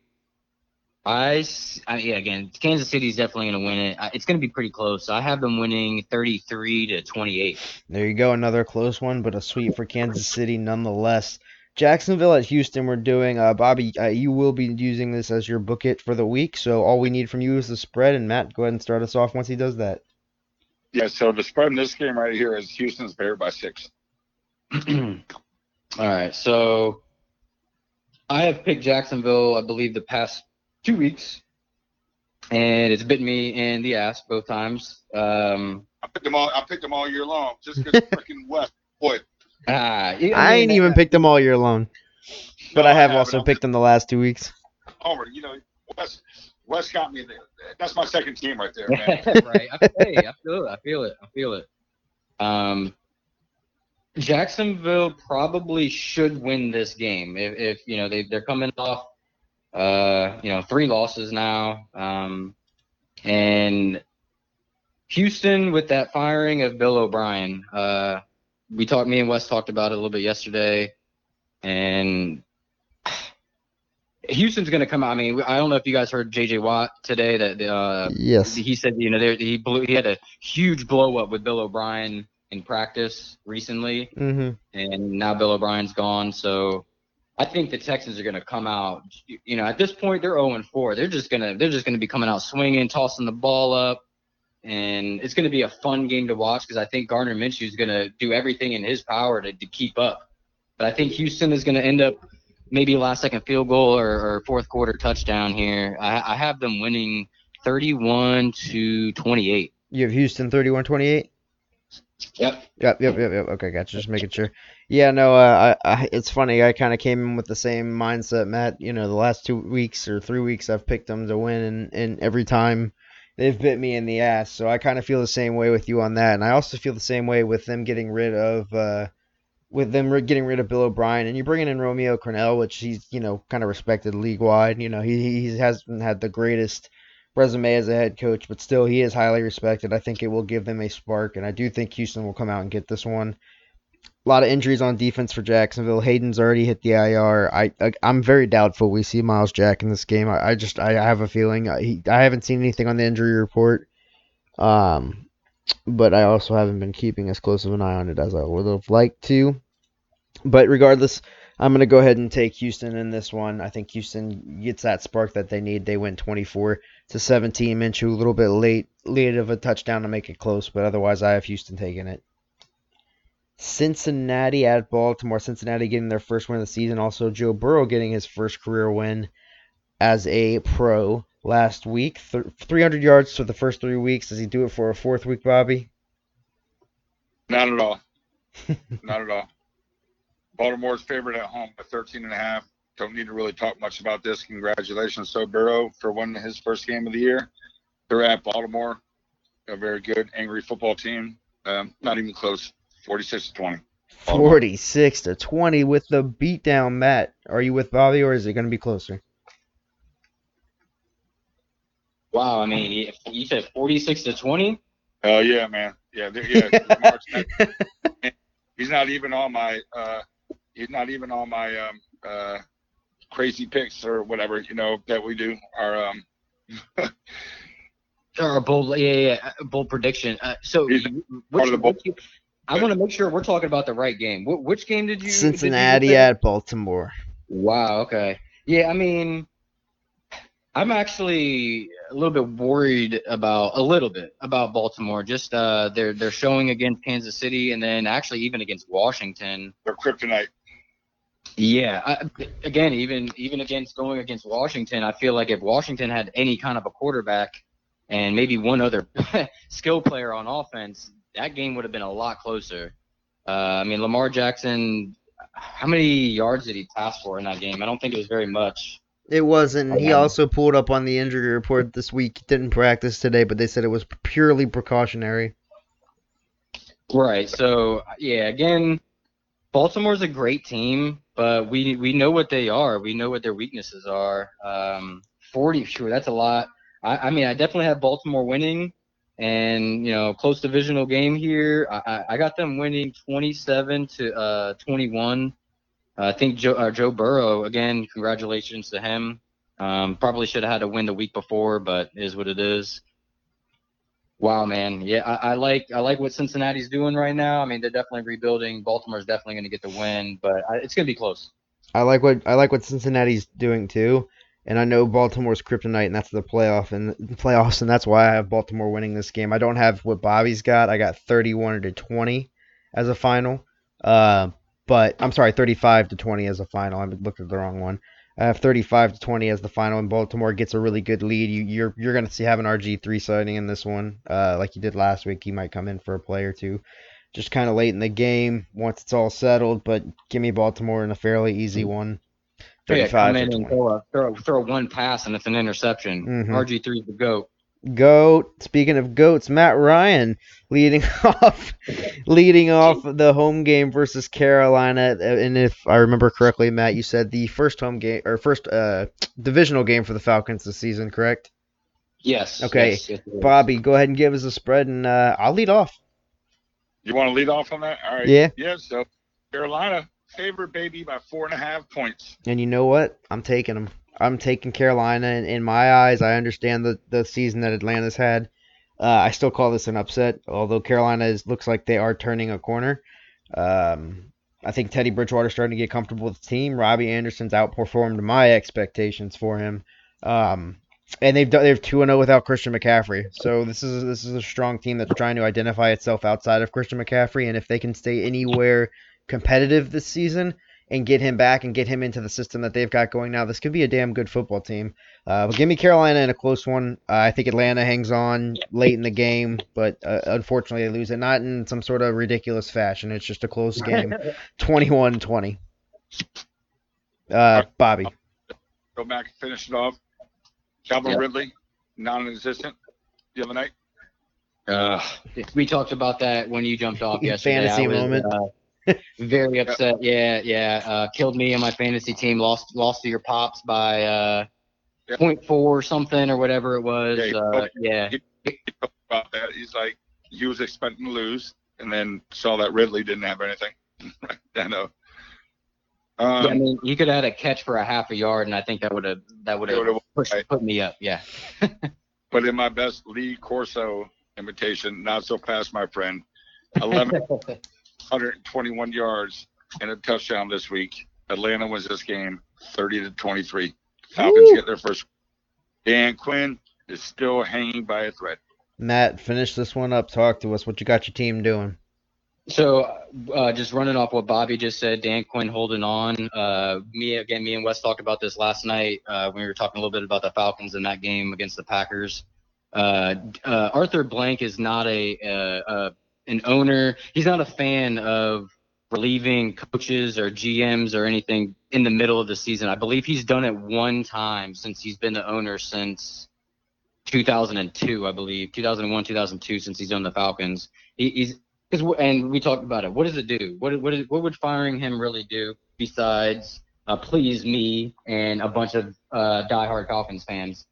I, I yeah, again, Kansas City's definitely going to win it. It's going to be pretty close. I have them winning thirty-three to twenty-eight. There you go, another close one, but a sweep for Kansas City nonetheless. Jacksonville at Houston, we're doing. Uh, Bobby, uh, you will be using this as your book it for the week, so all we need from you is the spread, and Matt, go ahead and start us off once he does that. Yeah, so the spread in this game right here is Houston's favored by six. All right, so I have picked Jacksonville, I believe, the past two weeks, and it's bitten me in the ass both times. Um, I picked them all, I picked them all year long, just because freaking West, boy. Ah, I, mean, I ain't even picked them all year long, but no, I have I also picked them the last two weeks. Oh, you know, Wes, Wes got me there. That's my second team right there, man. Right. I, hey, I feel it. I feel it. I feel it. Um, Jacksonville probably should win this game if, if you know, they they're coming off, uh, you know, three losses now, um, and Houston with that firing of Bill O'Brien, uh. We talked. Me and Wes talked about it a little bit yesterday, and Houston's going to come out. I mean, I don't know if you guys heard J J Watt today. That uh, yes, he said you know there he blew. He had a huge blow up with Bill O'Brien in practice recently, mm-hmm. and now Bill O'Brien's gone. So I think the Texans are going to come out, you know, at this point they're oh and four. They're just going to they're just going to be coming out swinging, tossing the ball up, and it's going to be a fun game to watch because I think Gardner Minshew is going to do everything in his power to, to keep up. But I think Houston is going to end up maybe last second field goal or, or fourth quarter touchdown here. I, I have them winning thirty-one to twenty-eight. You have Houston thirty-one twenty-eight? Yep. Yep, yep, yep, yep. Okay, gotcha. Just making sure. Yeah, no, uh, I, I, it's funny. I kind of came in with the same mindset, Matt. You know, the last two weeks or three weeks I've picked them to win, and, and every time they've bit me in the ass. So I kind of feel the same way with you on that. And I also feel the same way with them getting rid of uh, with them getting rid of Bill O'Brien. And you're bringing in Romeo Crennel, which he's, you know, kind of respected league-wide. You know, he, he hasn't had the greatest resume as a head coach, but still he is highly respected. I think it will give them a spark, and I do think Houston will come out and get this one. A lot of injuries on defense for Jacksonville. Hayden's already hit the I R. I, I I'm very doubtful we see Miles Jack in this game. I, I just I have a feeling I, he, I haven't seen anything on the injury report, um, but I also haven't been keeping as close of an eye on it as I would have liked to. But regardless, I'm going to go ahead and take Houston in this one. I think Houston gets that spark that they need. They win twenty-four to seventeen. Minshew a little bit late, late of a touchdown to make it close, but otherwise I have Houston taking it. Cincinnati at Baltimore. Cincinnati getting their first win of the season. Also, Joe Burrow getting his first career win as a pro last week. three hundred yards for the first three weeks. Does he do it for a fourth week, Bobby? Not at all. Not at all. Baltimore's favorite at home by thirteen and a half. Don't need to really talk much about this. Congratulations to Burrow for winning his first game of the year. They're at Baltimore, a very good, angry football team. Um, not even close. forty-six to twenty. Baltimore. forty-six to twenty with the beatdown, Matt. Are you with Bobby, or is it going to be closer? Wow, I mean, you said forty-six to twenty? Hell yeah, man. Yeah, yeah. He's not even on my. Uh, he's not even on my. Um, uh, crazy picks or whatever, you know, that we do our um our bold yeah yeah bold prediction. Uh, so which, bold. Which, I want to make sure we're talking about the right game. Wh- which game did you? Cincinnati did you at Baltimore. Wow. Okay. Yeah. I mean, I'm actually a little bit worried about a little bit about Baltimore. Just uh, they're they're showing against Kansas City, and then actually even against Washington. They're kryptonite. Yeah, I, again, even even against going against Washington, I feel like if Washington had any kind of a quarterback and maybe one other skill player on offense, that game would have been a lot closer. Uh, I mean, Lamar Jackson, how many yards did he pass for in that game? I don't think it was very much. It wasn't. He also pulled up on the injury report this week. Didn't practice today, but they said it was purely precautionary. Right. So, yeah, again, Baltimore's a great team, but we we know what they are. We know what their weaknesses are. Um, forty, sure, that's a lot. I, I mean, I definitely have Baltimore winning, and you know, close divisional game here. I, I, I got them winning twenty-seven to twenty-one. Uh, I think Joe uh, Joe Burrow again. Congratulations to him. Um, probably should have had a win the week before, but is what it is. Wow, man. Yeah, I, I like I like what Cincinnati's doing right now. I mean, they're definitely rebuilding. Baltimore's definitely going to get the win, but I, it's going to be close. I like what I like what Cincinnati's doing too, and I know Baltimore's kryptonite, and that's the playoff and playoffs, and that's why I have Baltimore winning this game. I don't have what Bobby's got. I got thirty-one to twenty as a final, uh, but I'm sorry, thirty-five to twenty as a final. I looked at the wrong one. I have thirty-five to twenty as the final, and Baltimore gets a really good lead. You, you're you're going to see have an R G three sighting in this one, uh, like you did last week. He might come in for a play or two, just kind of late in the game once it's all settled. But give me Baltimore in a fairly easy one. thirty-five yeah, come in and throw, a, throw throw one pass and it's an interception. Mm-hmm. R G three is the goat. Goat. Speaking of goats, Matt Ryan leading off, leading off the home game versus Carolina. And if I remember correctly, Matt, you said the first home game or first uh, divisional game for the Falcons this season, correct? Yes. Okay, yes, yes, yes. Bobby, go ahead and give us a spread, and uh, I'll lead off. You want to lead off on that? All right. Yeah. Yeah. So Carolina favored, baby, by four and a half points. And you know what? I'm taking them. I'm taking Carolina in, in my eyes. I understand the, the season that Atlanta's had. Uh, I still call this an upset, although Carolina is, looks like they are turning a corner. Um, I think Teddy Bridgewater's starting to get comfortable with the team. Robbie Anderson's outperformed my expectations for him. Um, and they've done, they've two and oh without Christian McCaffrey. So this is this is a strong team that's trying to identify itself outside of Christian McCaffrey. And if they can stay anywhere competitive this season and get him back and get him into the system that they've got going now, this could be a damn good football team. Uh, but give me Carolina in a close one. Uh, I think Atlanta hangs on late in the game, but uh, unfortunately they lose it. Not in some sort of ridiculous fashion. It's just a close game, twenty-one twenty. Uh, Bobby. Go back and finish it off. Calvin yep. Ridley, non-existent the other night. Uh, we talked about that when you jumped off yesterday. Fantasy was, moment. Uh, Very upset. Yep. Yeah, yeah. Uh, killed me and my fantasy team. Lost lost to your pops by uh, yep. point four or something or whatever it was. Yeah. Uh, okay. yeah. He, he about that. He's like, he was expecting to lose and then saw that Ridley didn't have anything. I know. Um, yeah, I mean, you could have had a catch for a half a yard, and I think that would have that would have pushed right. put me up. Yeah. But in my best Lee Corso imitation, not so fast, my friend. eleven. one hundred twenty-one yards and a touchdown this week. Atlanta wins this game, thirty to twenty-three. Falcons Ooh. get their first. Dan Quinn is still hanging by a thread. Matt, finish this one up. Talk to us. What you got your team doing? So, uh, just running off what Bobby just said, Dan Quinn holding on. Uh, me again. Me and Wes talked about this last night uh, when we were talking a little bit about the Falcons in that game against the Packers. Uh, uh, Arthur Blank is not a. a, a an owner. He's not a fan of relieving coaches or G Ms or anything in the middle of the season. I believe he's done it one time since he's been the owner since two thousand two, I believe, two thousand one, two thousand two, since he's owned the Falcons. He, he's and we talked about it. What does it do? What what is, what would firing him really do besides uh, please me and a bunch of uh, diehard Falcons fans?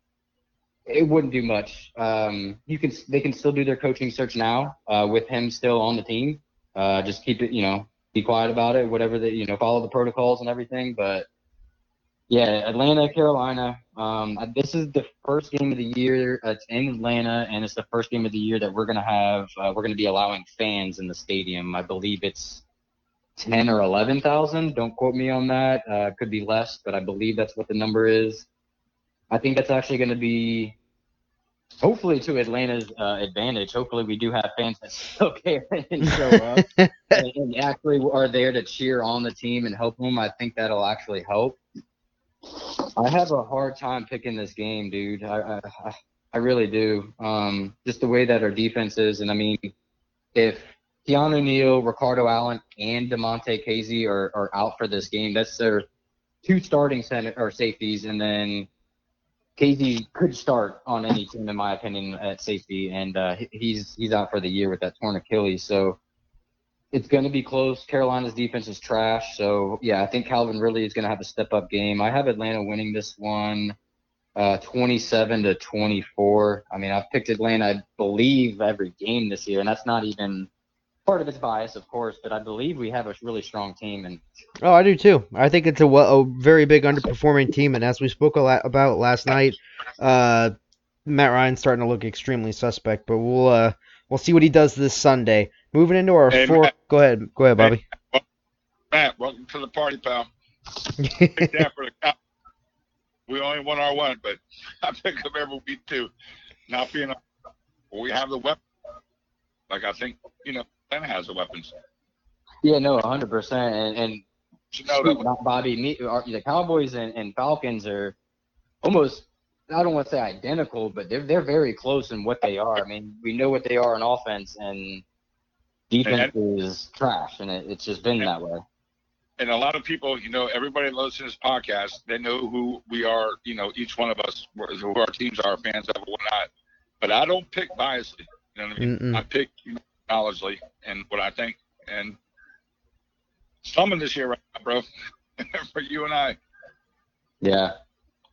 It wouldn't do much. Um, you can they can still do their coaching search now uh, with him still on the team. Uh, just keep it, you know, be quiet about it. Whatever the you know, follow the protocols and everything. But yeah, Atlanta, Carolina. Um, this is the first game of the year. It's in Atlanta, and it's the first game of the year that we're gonna have. Uh, we're gonna be allowing fans in the stadium. I believe it's ten or eleven thousand. Don't quote me on that. Uh, could be less, but I believe that's what the number is. I think that's actually going to be, hopefully, to Atlanta's uh, advantage. Hopefully, we do have fans that still care and show up and, and actually are there to cheer on the team and help them. I think that'll actually help. I have a hard time picking this game, dude. I I, I really do. Um, just the way that our defense is, and I mean, if Keanu Neal, Ricardo Allen, and DeMonte Casey are are out for this game, that's their two starting center or safeties, and then. Casey could start on any team, in my opinion, at safety, and uh, he's he's out for the year with that torn Achilles. So it's going to be close. Carolina's defense is trash. So, yeah, I think Calvin Ridley is going to have a step-up game. I have Atlanta winning this one uh, twenty-seven to twenty-four. I mean, I've picked Atlanta, I believe, every game this year, and that's not even part of its bias, of course, but I believe we have a really strong team. And oh, I do too. I think it's a, a very big underperforming team, and as we spoke a lot about last night, uh, Matt Ryan's starting to look extremely suspect. But we'll uh, we'll see what he does this Sunday. Moving into our hey, four. Matt. Go ahead, go ahead, Bobby. Hey, Matt, welcome to the party, pal. Pick that for the Cow. We only won our one, but I pick up every week too. Not being, a, we have the weapon. Like I think you know. Has the weapons. Yeah, no, one hundred percent. And, and you know, shoot, not Bobby, me, our, the Cowboys and, and Falcons are almost, I don't want to say identical, but they're they're very close in what they are. I mean, we know what they are in offense, and defense and, is trash, and it, it's just been and, that way. And a lot of people, you know, everybody loves this podcast. They know who we are, you know, each one of us, who our teams are, fans of, whatnot. But I don't pick biasly. You know what I mean? Mm-mm. I pick, you know, knowledgely and what I think, and something this year right now, bro, for you and I. Yeah.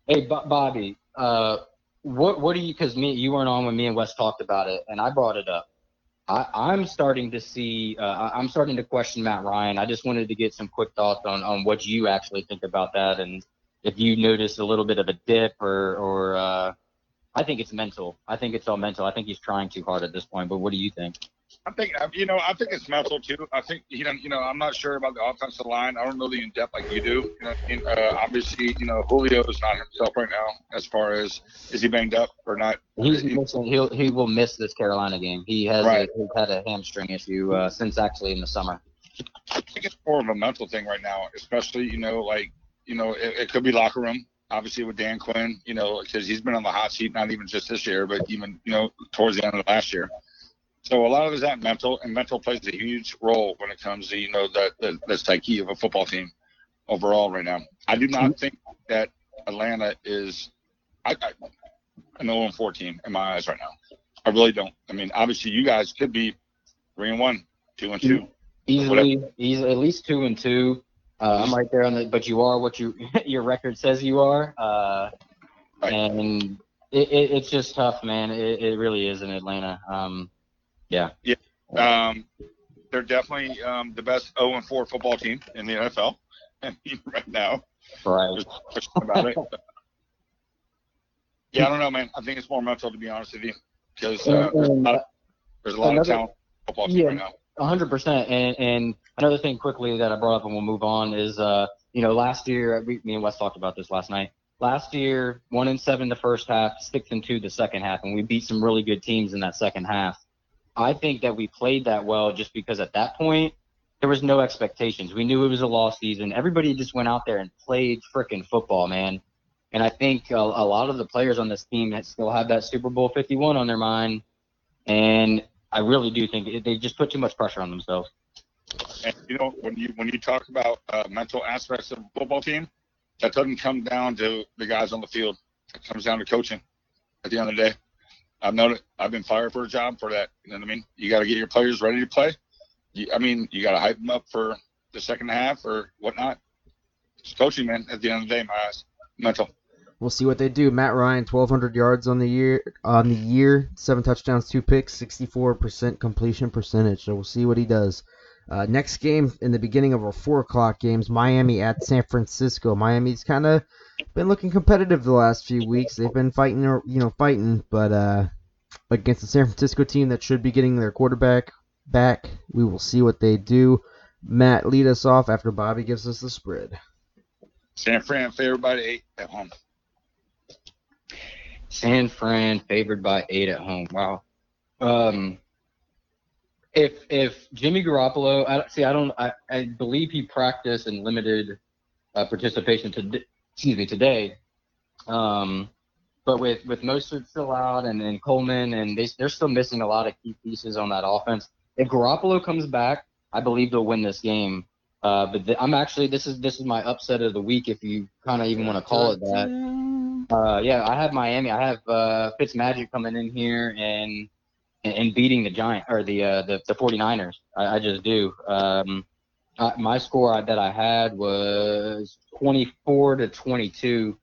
Hey, B- Bobby, uh, what what do you? Because me, you weren't on when me and Wes talked about it, and I brought it up. I, I'm starting to see. Uh, I'm starting to question Matt Ryan. I just wanted to get some quick thoughts on on what you actually think about that, and if you notice a little bit of a dip or or. Uh, I think it's mental. I think it's all mental. I think he's trying too hard at this point. But what do you think? I think, you know, I think it's mental too. I think, you know, you know, I'm not sure about the offensive line. I don't know the in-depth like you do. You know, and, uh, obviously, you know, Julio is not himself right now as far as is he banged up or not. He's he, missing, he'll, he will miss this Carolina game. He has right. a, he's had a hamstring issue uh, since actually in the summer. I think it's more of a mental thing right now, especially, you know, like, you know, it, it could be locker room. Obviously with Dan Quinn, you know, because he's been on the hot seat, not even just this year, but even, you know, towards the end of last year. So a lot of it is that mental, and mental plays a huge role when it comes to, you know, the, the, the psyche of a football team overall right now. I do not think that Atlanta is I, I, an oh and four team in my eyes right now. I really don't. I mean, obviously you guys could be three and one, two and two. Easily, easily at least two and two. Uh, I'm right there on the, but you are what you your record says you are, uh, right. and it, it, it's just tough, man. It, it really is in Atlanta. Um, yeah, yeah. Um, they're definitely um, the best oh and four football team in the N F L right now. Right. About it. Yeah, I don't know, man. I think it's more mental, to be honest with you, because uh, there's a lot of, there's a lot another, of talent football team yeah. right now. one hundred percent. And, and another thing quickly that I brought up and we'll move on is, uh, you know, last year, we, me and Wes talked about this last night. Last year, one and seven the first half, six and two the second half, and we beat some really good teams in that second half. I think that we played that well just because at that point, there was no expectations. We knew it was a lost season. Everybody just went out there and played frickin' football, man. And I think a, a lot of the players on this team that still have that Super Bowl fifty-one on their mind, and I really do think they just put too much pressure on themselves. And, you know, when you when you talk about uh, mental aspects of a football team, that doesn't come down to the guys on the field. It comes down to coaching at the end of the day. I've noticed I've been fired for a job for that. You know what I mean? You got to get your players ready to play. You, I mean, you got to hype them up for the second half or whatnot. It's coaching, man, at the end of the day, my eyes. Mental. We'll see what they do. Matt Ryan, twelve hundred yards on the year, on the year, seven touchdowns, two picks, sixty-four percent completion percentage. So we'll see what he does. Uh, next game in the beginning of our four o'clock games, Miami at San Francisco. Miami's kind of been looking competitive the last few weeks. They've been fighting, you know, fighting, but uh, against the San Francisco team that should be getting their quarterback back, we will see what they do. Matt, lead us off after Bobby gives us the spread. San Fran favored by eight at home. San Fran favored by eight at home. Wow. Um, if if Jimmy Garoppolo, I see. I don't. I, I believe he practiced and limited uh, participation to. Excuse me, today. Um, but with with Mostert still out and then Coleman and they they're still missing a lot of key pieces on that offense. If Garoppolo comes back, I believe they'll win this game. Uh, but the, I'm actually this is this is my upset of the week, if you kind of even want to call it that. Uh, yeah, I have Miami. I have uh, Fitzmagic coming in here and and beating the Giant or the uh, the, the 49ers. I, I just do. Um, I, my score that I had was twenty-four to twenty-two.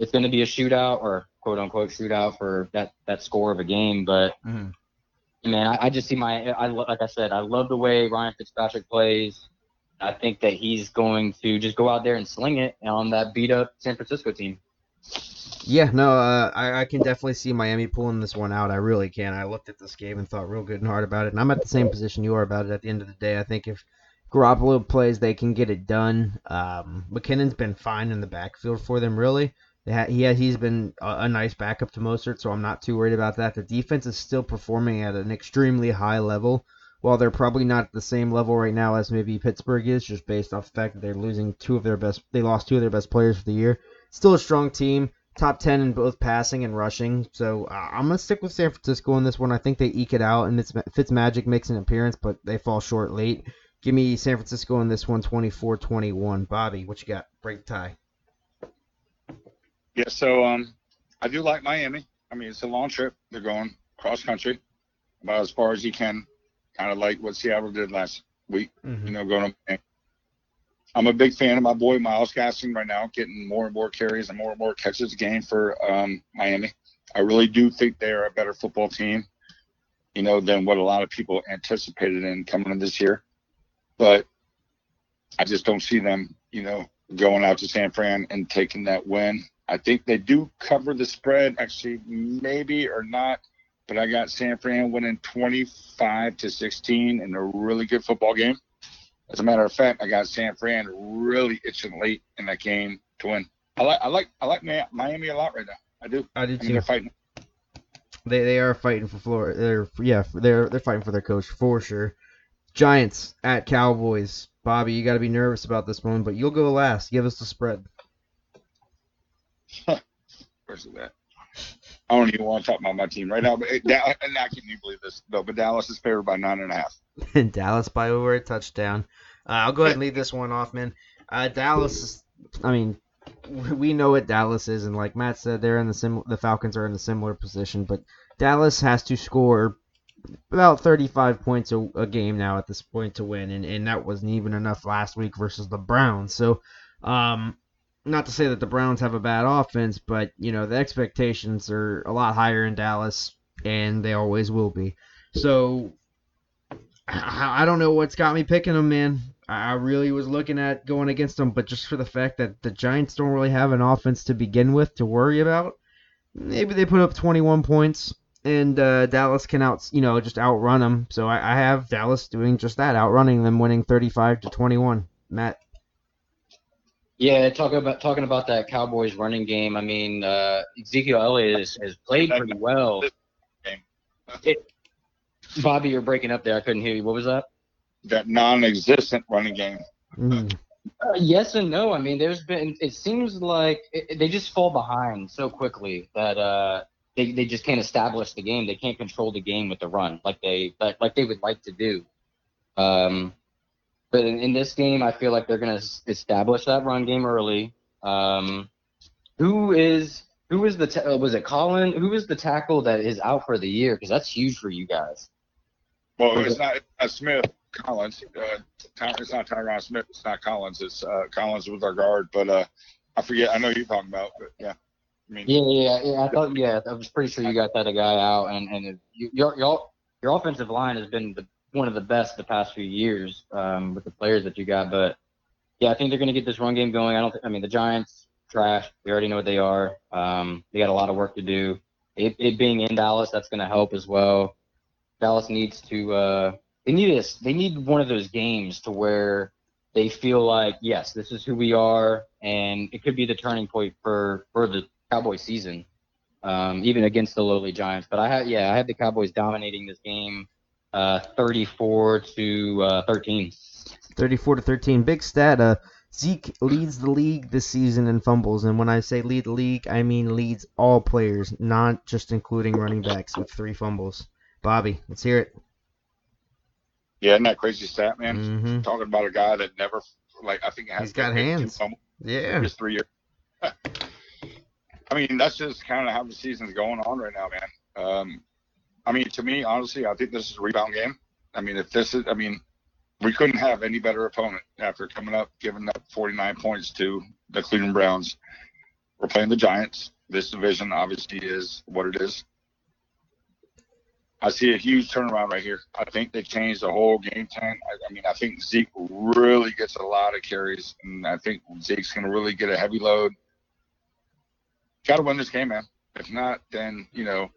It's going to be a shootout, or quote unquote shootout, for that, that score of a game. But mm-hmm. man, I, I just see my. I like I said, I love the way Ryan Fitzpatrick plays. I think that he's going to just go out there and sling it on that beat up San Francisco team. Yeah, no, uh, I, I can definitely see Miami pulling this one out. I really can. I looked at this game and thought real good and hard about it, and I'm at the same position you are about it at the end of the day. I think if Garoppolo plays, they can get it done. Um, McKinnon's been fine in the backfield for them, really. They ha- he, he's been a, a nice backup to Mostert, so I'm not too worried about that. The defense is still performing at an extremely high level. While they're probably not at the same level right now as maybe Pittsburgh is, just based off the fact that they're losing two of their best, they lost two of their best players for the year. Still a strong team. Top ten in both passing and rushing, so uh, I'm going to stick with San Francisco on this one. I think they eke it out, and it's Fitzmagic makes an appearance, but they fall short late. Give me San Francisco on this one, twenty-four twenty-one. Bobby, what you got? Break tie. Yeah, so um, I do like Miami. I mean, it's a long trip. They're going cross-country, about as far as you can, kind of like what Seattle did last week, mm-hmm. you know, going to I'm a big fan of my boy Miles Gaskin right now, getting more and more carries and more and more catches a game for um, Miami. I really do think they are a better football team, you know, than what a lot of people anticipated in coming in this year. But I just don't see them, you know, going out to San Fran and taking that win. I think they do cover the spread, actually, maybe or not. but I got San Fran winning twenty-five to sixteen in a really good football game. As a matter of fact, I got San Fran really itching late in that game to win. I like I like I like Miami a lot right now. I do. I do too. I mean, they're fighting. They they are fighting for Florida. They're yeah. They're they're fighting for their coach for sure. Giants at Cowboys. Bobby, you got to be nervous about this one, but you'll go last. Give us the spread. Where's it at? I don't even want to talk about my team right now. But it, Dallas, and I can't even believe this, though. But Dallas is favored by nine and a half. And Dallas by over a touchdown. Uh, I'll go ahead and leave this one off, man. Uh, Dallas is, I mean, we know what Dallas is, and like Matt said, they're in the sim- the Falcons are in a similar position, but Dallas has to score about thirty-five points a, a game now at this point to win, and, and that wasn't even enough last week versus the Browns. So, um, not to say that the Browns have a bad offense, but, you know, the expectations are a lot higher in Dallas, and they always will be. So, I, I don't know what's got me picking them, man. I really was looking at going against them, but just for the fact that the Giants don't really have an offense to begin with to worry about, maybe they put up twenty-one points, and uh, Dallas can out, you know, just outrun them. So I, I have Dallas doing just that, outrunning them, winning thirty-five to twenty-one. Matt. Yeah, talking about talking about that Cowboys running game. I mean, uh, Ezekiel Elliott has, has played pretty well. It, Bobby, you're breaking up there. I couldn't hear you. What was that? That non-existent running game. Mm. Uh, yes and no. I mean, there's been. It seems like it, they just fall behind so quickly that uh, they they just can't establish the game. They can't control the game with the run like they like, like they would like to do. Um, but in, in this game, I feel like they're going to establish that run game early. Um, who is who is the ta- was it Colin? Who is the tackle that is out for the year? Because that's huge for you guys. Well, it's not uh, Smith. Collins, uh, it's not Tyron Smith, it's not Collins, it's uh, Collins was our guard, but uh, I forget, I know you're talking about, but yeah. I mean, yeah, yeah, yeah, I thought, yeah, I was pretty sure you guys had a guy out, and, and your, your your offensive line has been the, one of the best the past few years um, with the players that you got, but yeah, I think they're going to get this run game going. I don't think, I mean, the Giants, trash, we already know what they are, um, they got a lot of work to do. It, it being in Dallas, that's going to help as well. Dallas needs to... Uh, They need this. They need one of those games to where they feel like, yes, this is who we are, and it could be the turning point for, for the Cowboys season, um, even against the lowly Giants. But I had, yeah, I had the Cowboys dominating this game, uh, thirty-four to thirteen. thirty-four to thirteen. Big stat. Uh, Zeke leads the league this season in fumbles, and when I say lead the league, I mean leads all players, not just including running backs, with three fumbles. Bobby, let's hear it. Yeah, isn't that crazy stat, man? Mm-hmm. Talking about a guy that never, like, I think has he's got hands. Yeah, just three years. I mean, that's just kind of how the season's going on right now, man. Um, I mean, to me, honestly, I think this is a rebound game. I mean, if this is, I mean, we couldn't have any better opponent after coming up, giving up forty-nine points to the Cleveland Browns. We're playing the Giants. This division obviously is what it is. I see a huge turnaround right here. I think they changed the whole game plan. I, I mean, I think Zeke really gets a lot of carries, and I think Zeke's going to really get a heavy load. Got to win this game, man. If not, then, you know,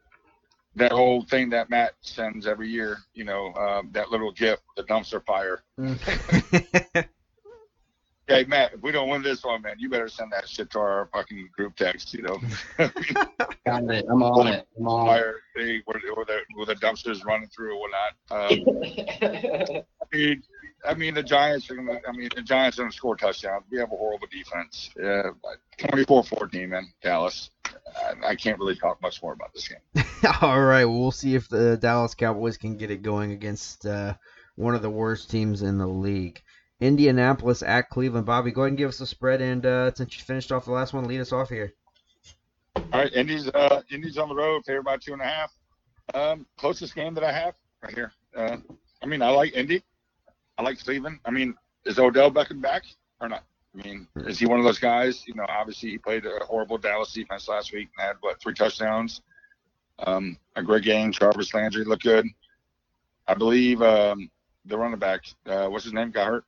that whole thing that Matt sends every year, you know, uh, that little gift, the dumpster fire. Hey, Matt, if we don't win this one, man, you better send that shit to our fucking group text, you know. Got it. I'm on it. I'm on fire thing where, where, the, where the dumpster's running through or whatnot. Um, I, mean, I mean, the Giants are going to I mean, the Giants are gonna score touchdowns. We have a horrible defense. Yeah, twenty-four fourteen, man, Dallas. I, I can't really talk much more about this game. All right, well, we'll see if the Dallas Cowboys can get it going against uh, one of the worst teams in the league. Indianapolis at Cleveland. Bobby, go ahead and give us a spread, and uh, since you finished off the last one, lead us off here. All right, Indy's, uh, Indy's on the road, favored by two and a half. Um, closest game that I have right here. Uh, I mean, I like Indy. I like Cleveland. I mean, is Odell Beckham back or not? I mean, is he one of those guys? You know, obviously he played a horrible Dallas defense last week and had, what, three touchdowns. Um, a great game. Jarvis Landry looked good. I believe um, the running back, uh, what's his name, got hurt?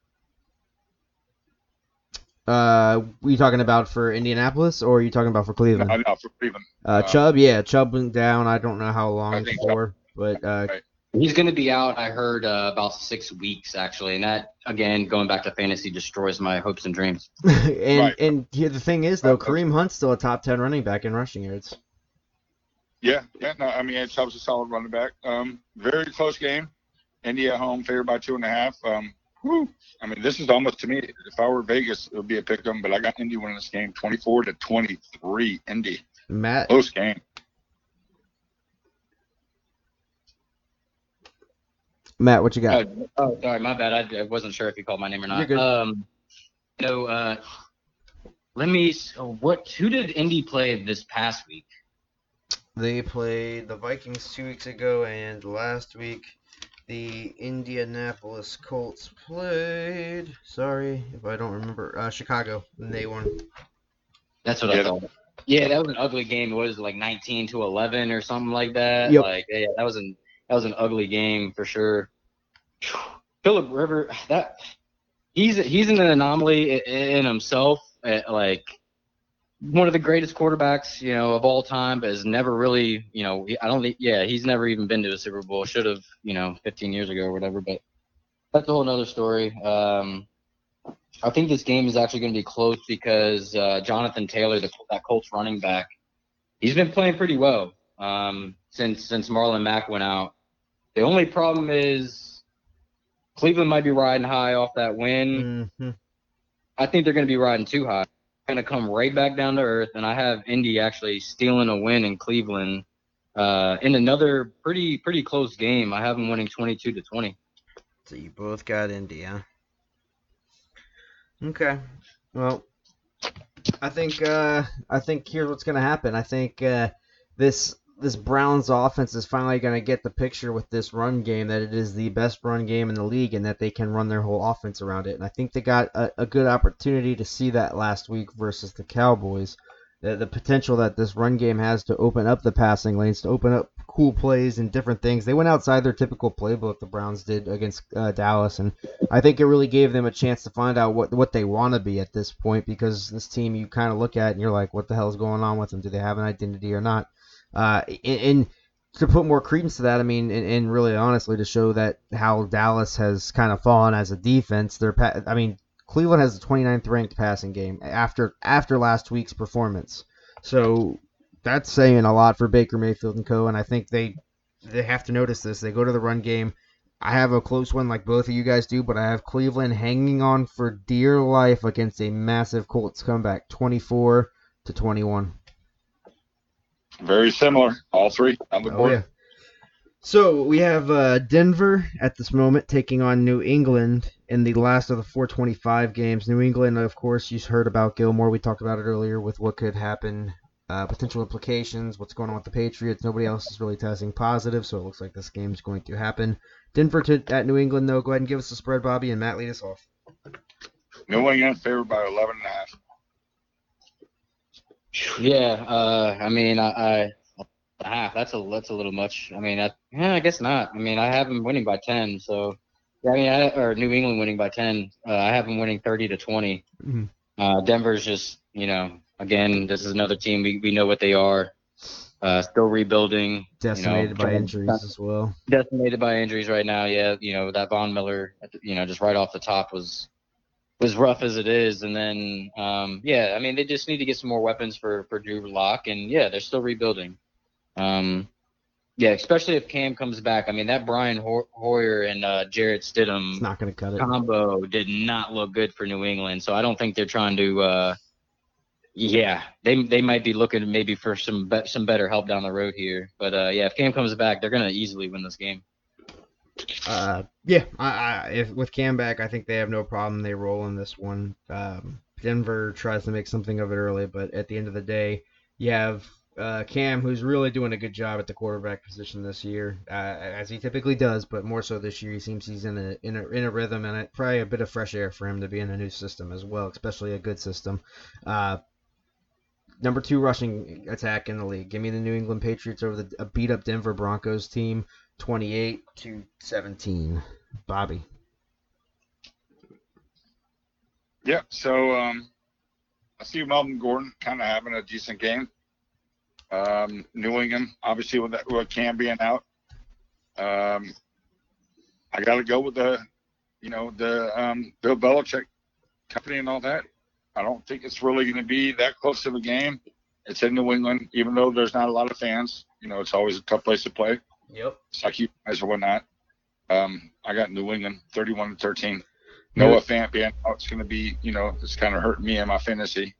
Uh, were you talking about for Indianapolis, or are you talking about for Cleveland? No, no, for Cleveland. Uh, uh, Chubb, yeah, Chubb went down. I don't know how long before, but uh, right. He's going to be out, I heard, uh, about six weeks, actually. And that, again, going back to fantasy, destroys my hopes and dreams. and right. and yeah, the thing is, though, Kareem Hunt's still a top ten running back in rushing yards. Yeah, yeah no, I mean, Chubb's a solid running back. Um, very close game. Indy at home, favored by two and a half. Um, whew, I mean, this is almost, to me, if I were Vegas, it would be a pick 'em, but I got Indy winning this game, twenty-four to twenty-three, Indy. Matt. Close game. Matt, what you got? Oh, oh sorry, my bad. I, I wasn't sure if you called my name or not. Um, so, uh, let me. So what? Who did Indy play this past week? They played the Vikings two weeks ago, and last week the Indianapolis Colts played. Sorry if I don't remember. Uh, Chicago, and they won. That's what yeah. I thought. Yeah, that was an ugly game. It was like nineteen to eleven or something like that. Yep. Like, yeah, that was an. That was an ugly game for sure. Philip Rivers, that he's he's an anomaly in himself, like one of the greatest quarterbacks, you know, of all time, but has never really, you know, I don't think, yeah, he's never even been to a Super Bowl. Should have, you know, fifteen years ago or whatever. But that's a whole nother story. Um, I think this game is actually going to be close because uh, Jonathan Taylor, the, that Colts running back, he's been playing pretty well um, since since Marlon Mack went out. The only problem is Cleveland might be riding high off that win. Mm-hmm. I think they're going to be riding too high. They're going to come right back down to earth, and I have Indy actually stealing a win in Cleveland uh, in another pretty pretty close game. I have them winning twenty-two to twenty. So you both got Indy, huh? Okay. Well, I think uh, I think here's what's going to happen. I think uh, this. This Browns offense is finally going to get the picture with this run game that it is the best run game in the league and that they can run their whole offense around it. And I think they got a, a good opportunity to see that last week versus the Cowboys, the, the potential that this run game has to open up the passing lanes, to open up cool plays and different things. They went outside their typical playbook, the Browns did against uh, Dallas, and I think it really gave them a chance to find out what, what they want to be at this point, because this team you kind of look at and you're like, what the hell is going on with them? Do they have an identity or not? Uh, and, and to put more credence to that, I mean, and, and really honestly to show that how Dallas has kind of fallen as a defense, they're pa- I mean, Cleveland has the twenty-ninth ranked passing game after after last week's performance. So that's saying a lot for Baker Mayfield and co, and I think they they have to notice this. They go to the run game. I have a close one like both of you guys do, but I have Cleveland hanging on for dear life against a massive Colts comeback, twenty-four to twenty-one. Very similar, all three. On the oh, board. Yeah. So we have uh, Denver at this moment taking on New England in the last of the four twenty-five games. New England, of course, you heard about Gilmore. We talked about it earlier with what could happen, uh, potential implications, what's going on with the Patriots. Nobody else is really testing positive, so it looks like this game is going to happen. Denver to, at New England, though. Go ahead and give us the spread, Bobby, and Matt, lead us off. New England favored by eleven and a half. Yeah, uh, I mean, I, I half. That's a that's a little much. I mean, I, yeah, I guess not. I mean, I have them winning by ten. So, yeah, I mean, I, or New England winning by ten. Uh, I have them winning thirty to twenty. Mm-hmm. Uh, Denver's just, you know, again, this is another team we, we know what they are. Uh, still rebuilding. Decimated you know, by injuries not, as well. Decimated by injuries right now. Yeah, you know that Von Miller, you know, just right off the top was. was rough as it is, and then um, yeah, I mean they just need to get some more weapons for for Drew Lock, and yeah, they're still rebuilding. Um, yeah, especially if Cam comes back. I mean that Brian Ho- Hoyer and uh, Jarrett Stidham not gonna cut it. Combo did not look good for New England, so I don't think they're trying to. Uh, yeah, they they might be looking maybe for some be- some better help down the road here, but uh, yeah, if Cam comes back, they're gonna easily win this game. Uh, yeah, I, I, if with Cam back, I think they have no problem. They roll in this one. Um, Denver tries to make something of it early, but at the end of the day, you have uh, Cam, who's really doing a good job at the quarterback position this year, uh, as he typically does, but more so this year. He seems he's in a in a, in a rhythm, and it, probably a bit of fresh air for him to be in a new system as well, especially a good system. Uh, number two rushing attack in the league. Give me the New England Patriots over the a beat-up Denver Broncos team. twenty-eight to seventeen. Bobby. Yeah, so um, I see Melvin Gordon kind of having a decent game. Um, New England, obviously, with, that, with Cam being out. Um, I got to go with the, you know, the um, Bill Belichick company and all that. I don't think it's really going to be that close of a game. It's in New England, even though there's not a lot of fans. You know, it's always a tough place to play. Yep. Psyche guys or whatnot. Um, I got New England, thirty-one to thirteen. Noah Fant being out, it's going to be, you know, it's kind of hurting me in my fantasy.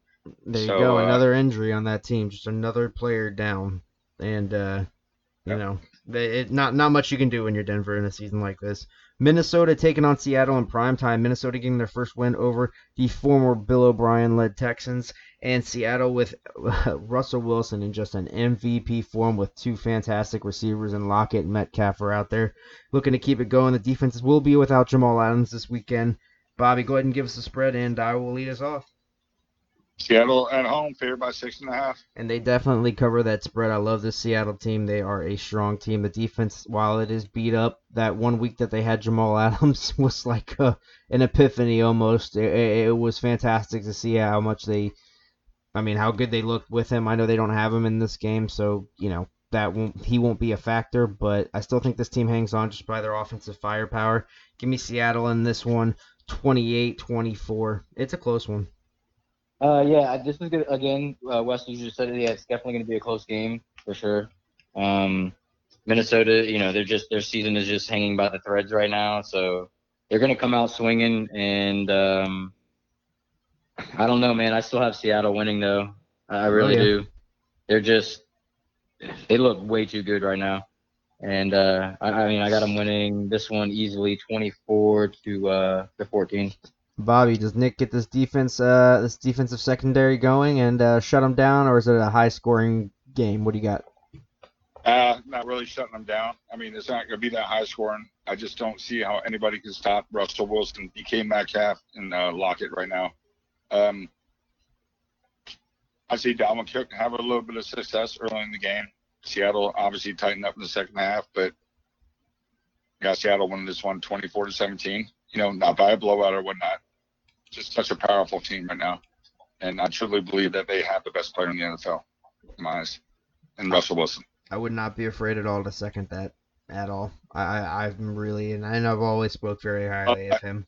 There you so, go, another uh, injury on that team, just another player down. And, uh, you yep. know, they, it, not not much you can do when you're Denver in a season like this. Minnesota taking on Seattle in primetime. Minnesota getting their first win over the former Bill O'Brien-led Texans. And Seattle with uh, Russell Wilson in just an M V P form with two fantastic receivers in Lockett and Metcalf are out there looking to keep it going. The defenses will be without Jamal Adams this weekend. Bobby, go ahead and give us the spread, and I will lead us off. Seattle at home, favored by six and a half. And they definitely cover that spread. I love this Seattle team. They are a strong team. The defense, while it is beat up, that one week that they had Jamal Adams was like a, an epiphany almost. It, it, it was fantastic to see how much they, I mean, how good they looked with him. I know they don't have him in this game, so, you know, that won't he won't be a factor, but I still think this team hangs on just by their offensive firepower. Give me Seattle in this one, twenty-eight twenty-four. It's a close one. Uh, yeah, this is good. Again, uh, Wesley just said it. Yeah, it's definitely going to be a close game for sure. Um, Minnesota, you know, they're just their season is just hanging by the threads right now, so they're going to come out swinging. And um, I don't know, man. I still have Seattle winning though. I really oh, yeah. do. They're just they look way too good right now. And uh, I, I mean, I got them winning this one easily, twenty-four to fourteen. Bobby, does Nick get this defense, uh, this defensive secondary going and uh, shut them down, or is it a high-scoring game? What do you got? Uh, not really shutting them down. I mean, it's not going to be that high-scoring. I just don't see how anybody can stop Russell Wilson, D K Metcalf, and uh, Lockett right now. Um, I see Dalvin Cook have a little bit of success early in the game. Seattle obviously tightened up in the second half, but got Seattle winning this one, twenty-four to seventeen. You know, not by a blowout or whatnot. Just such a powerful team right now. And I truly believe that they have the best player in the N F L, in my eyes, and Russell Wilson. I would not be afraid at all to second that at all. I, I'm really, and I know I've always spoke very highly uh, of him.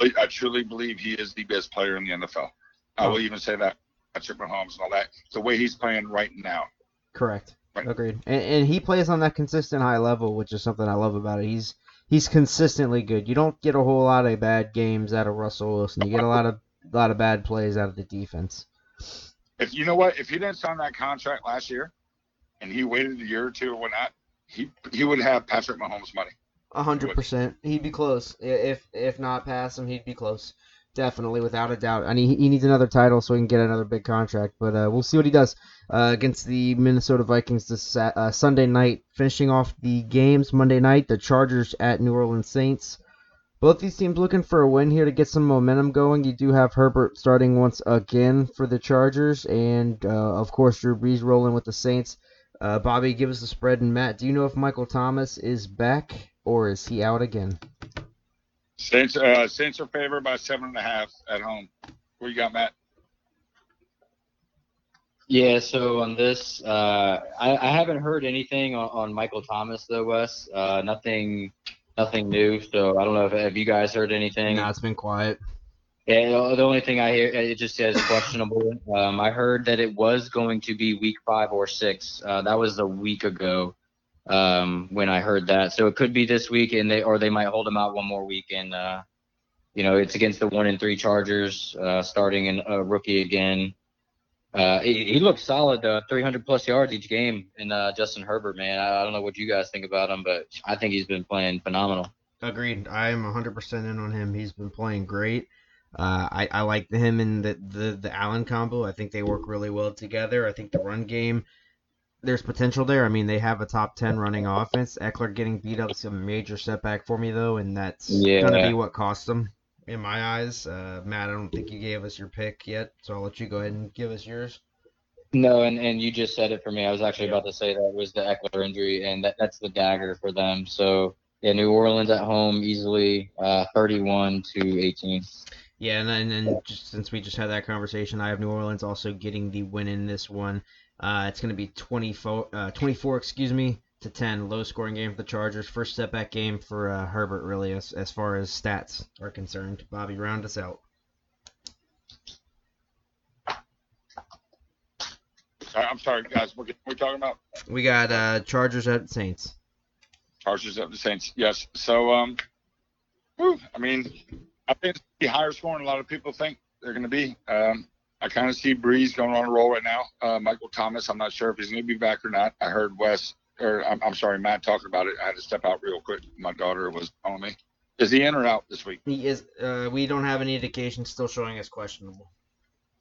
I, I truly believe he is the best player in the N F L. I oh. will even say that. Patrick Mahomes and all that. The way he's playing right now. Correct. Right. Agreed. And, and he plays on that consistent high level, which is something I love about it. He's He's consistently good. You don't get a whole lot of bad games out of Russell Wilson. You get a lot of lot of bad plays out of the defense. If you know what, if he didn't sign that contract last year, and he waited a year or two or whatnot, he he would have Patrick Mahomes' money. A hundred percent. He'd be close. If if not past him, he'd be close. Definitely, without a doubt. And he, he needs another title so he can get another big contract. But uh, we'll see what he does uh, against the Minnesota Vikings this uh, Sunday night. Finishing off the games Monday night, the Chargers at New Orleans Saints. Both these teams looking for a win here to get some momentum going. You do have Herbert starting once again for the Chargers. And, uh, of course, Drew Brees rolling with the Saints. Uh, Bobby, give us the spread. And, Matt, do you know if Michael Thomas is back or is he out again? Saints, uh, Saints are favored by seven and a half at home. What you got, Matt? Yeah, so on this, uh, I, I haven't heard anything on, on Michael Thomas though, Wes. Uh, nothing, nothing new. So I don't know if have you guys heard anything. No, it's been quiet. Yeah, the only thing I hear it just says questionable. Um, I heard that it was going to be week five or six. Uh, that was a week ago. Um, when I heard that, so it could be this week, and they or they might hold them out one more week, and uh, you know it's against the one and three Chargers, uh, starting in a uh, rookie again. Uh, he, he looks solid though, three hundred plus yards each game, and uh, Justin Herbert, man, I, I don't know what you guys think about him, but I think he's been playing phenomenal. Agreed, I am one hundred percent in on him. He's been playing great. Uh, I, I like him and the, the the Allen combo. I think they work really well together. I think the run game. There's potential there. I mean, they have a top ten running offense. Eckler getting beat up is a major setback for me, though, and that's yeah. going to be what cost them in my eyes. Uh, Matt, I don't think you gave us your pick yet, so I'll let you go ahead and give us yours. No, and, and you just said it for me. I was actually yeah. about to say that was the Eckler injury, and that, that's the dagger for them. So, yeah, New Orleans at home easily uh, thirty-one to eighteen. Yeah, and then and just, since we just had that conversation, I have New Orleans also getting the win in this one. Uh, it's going to be twenty-four, uh, twenty-four, excuse me, to ten, low-scoring game for the Chargers. First step-back game for uh, Herbert, really, as, as far as stats are concerned. Bobby, round us out. Sorry, I'm sorry, guys. What are we talking about? We got uh, Chargers at Saints. Chargers at the Saints, yes. So, um, whew, I mean, I think it's going to be higher scoring. A lot of people think they're going to be. Um, I kind of see Breeze going on a roll right now. Uh, Michael Thomas, I'm not sure if he's going to be back or not. I heard Wes, or I'm, I'm sorry, Matt talking about it. I had to step out real quick. My daughter was on me. Is he in or out this week? He is. Uh, we don't have any indication. Still showing as questionable.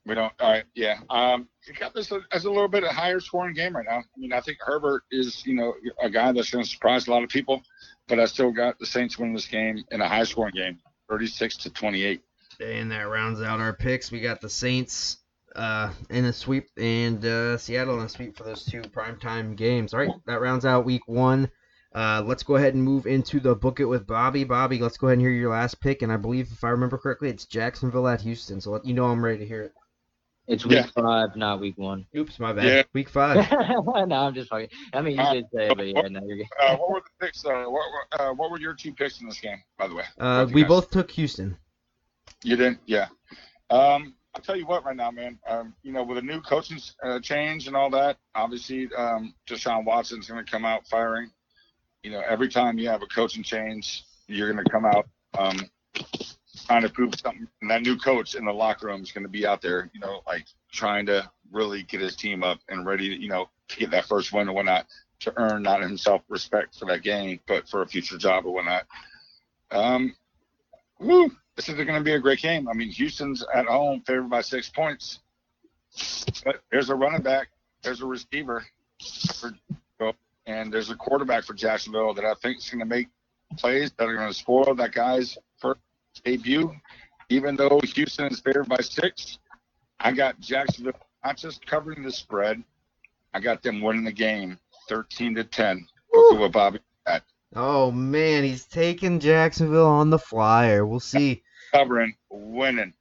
We don't. All right. Yeah. Um, you got this as a little bit of higher scoring game right now. I mean, I think Herbert is, you know, a guy that's going to surprise a lot of people, but I still got the Saints winning this game in a high scoring game, thirty-six to twenty-eight. And that rounds out our picks. We got the Saints uh, in a sweep and uh, Seattle in a sweep for those two primetime games. All right. That rounds out week one. Uh, let's go ahead and move into the Book It with Bobby. Bobby, let's go ahead and hear your last pick. And I believe, if I remember correctly, it's Jacksonville at Houston. So let you know I'm ready to hear it. It's week yeah. five, not week one. Oops, my bad. Yeah. Week five. No, I'm just fucking. I mean, you uh, did say, but yeah, no, you're good. uh, what were the picks? Uh, what, uh, what were your two picks in this game, by the way? Uh, we guys? both took Houston. You didn't? Yeah. Um, I'll tell you what right now, man. Um, you know, with a new coaching uh, change and all that, obviously um, Deshaun Watson's going to come out firing. You know, every time you have a coaching change, you're going to come out um, – trying to prove something, and that new coach in the locker room is going to be out there, you know, like trying to really get his team up and ready to, you know, to get that first win and whatnot, to earn not himself respect for that game, but for a future job or whatnot. Um, woo, this is going to be a great game. I mean, Houston's at home, favored by six points. But there's a running back, there's a receiver, for, and there's a quarterback for Jacksonville that I think is going to make plays that are going to spoil that guy's first debut. Even though Houston is favored by six, I got Jacksonville not just covering the spread, I got them winning the game thirteen to ten. Look what Bobby got. Oh man, he's taking Jacksonville on the flyer. We'll see. Covering, winning.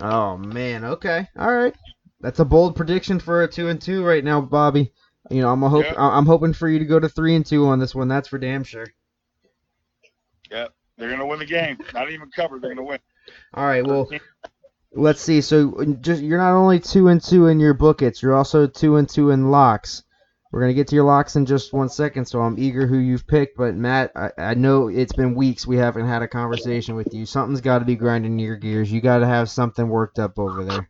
Oh man, okay, all right. That's a bold prediction for a two and two right now, Bobby. You know, I'm a hope. Yep. I'm hoping for you to go to three and two on this one. That's for damn sure. Yep. They're going to win the game. Not even covered. They're going to win. All right, well, let's see. So just you're not only two and two in your buckets, you're also two and two in locks. We're going to get to your locks in just one second, so I'm eager who you've picked. But, Matt, I, I know it's been weeks we haven't had a conversation with you. Something's got to be grinding your gears. You got to have something worked up over there.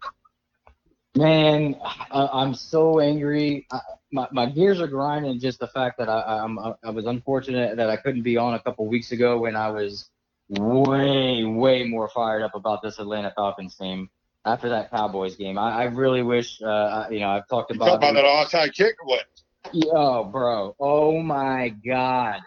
Man, I, I'm so angry. I, my, my gears are grinding. Just the fact that I, I'm, I was unfortunate that I couldn't be on a couple weeks ago when I was way, way more fired up about this Atlanta Falcons team after that Cowboys game. I, I really wish, uh, you know, I've talked about, talk about that onside kick or what? Yo, bro. Oh, my God.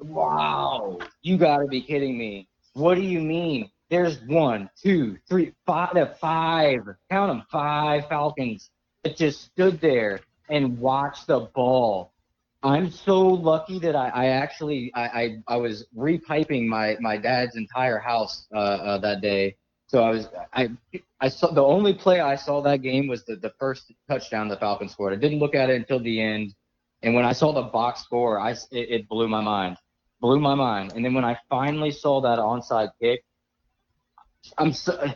Wow. You got to be kidding me. What do you mean? There's one, two, three, five, five, count them, five Falcons that just stood there and watched the ball. I'm so lucky that I, I actually, I, I, I was repiping my, my dad's entire house uh, uh, that day. So I was, I, I saw the only play I saw that game was the, the first touchdown the Falcons scored. I didn't look at it until the end. And when I saw the box score, I, it, it blew my mind, blew my mind. And then when I finally saw that onside kick, I'm so,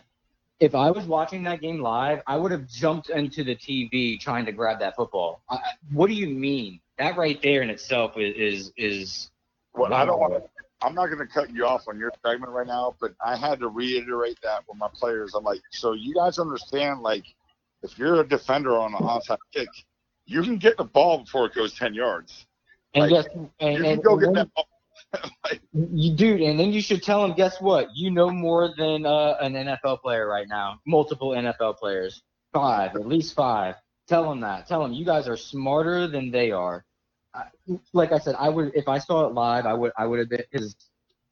if I was watching that game live, I would have jumped into the T V trying to grab that football. I, what do you mean? That right there in itself is is. is well, wow. I don't want to. I'm not going to cut you off on your segment right now, but I had to reiterate that with my players. I'm like, so you guys understand, like, if you're a defender on an onside kick, you can get the ball before it goes ten yards. And like, yes, and, you can and, go and get when- that ball. Like, you, dude, and then you should tell him, guess what? You know more than uh, an N F L player right now. Multiple N F L players. Five, at least five. Tell him that. Tell him you guys are smarter than they are. I, like I said, I would if I saw it live, I would I would have been because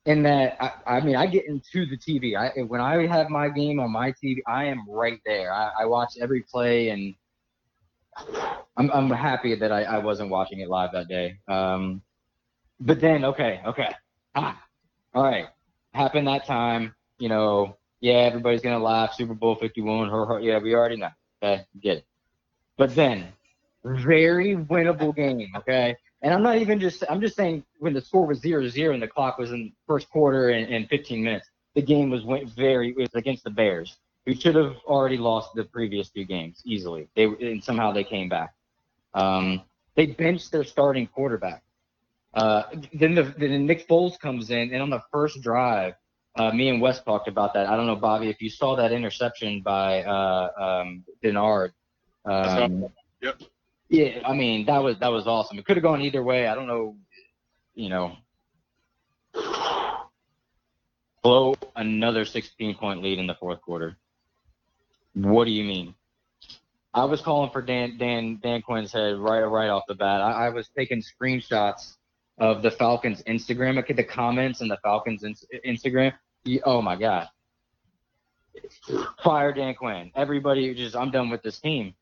in that I, I mean I get into the T V. I when I have my game on my T V, I am right there. I, I watch every play, and I'm I'm happy that I, I wasn't watching it live that day. Um But then, okay, okay, ah, all right, happened that time, you know, yeah, everybody's going to laugh, Super Bowl fifty-one, her, her, yeah, we already know. Okay, get it. But then, very winnable game, okay? And I'm not even just – I'm just saying when the score was zero zero and the clock was in the first quarter and, and fifteen minutes, the game was went very – it was against the Bears, who should have already lost the previous two games easily. They and somehow they came back. Um, they benched their starting quarterback. Uh, then the then Nick Foles comes in, and on the first drive, uh, me and Wes talked about that. I don't know, Bobby, if you saw that interception by uh, um, Denard. Um, yep. Yeah, I mean that was that was awesome. It could have gone either way. I don't know, you know, blow another sixteen-point lead in the fourth quarter. What do you mean? I was calling for Dan Dan Dan Quinn's head right right off the bat. I, I was taking screenshots of the Falcons' Instagram. Look at the comments on the Falcons' Instagram. Oh my God! Fire Dan Quinn. Everybody just, I'm done with this team.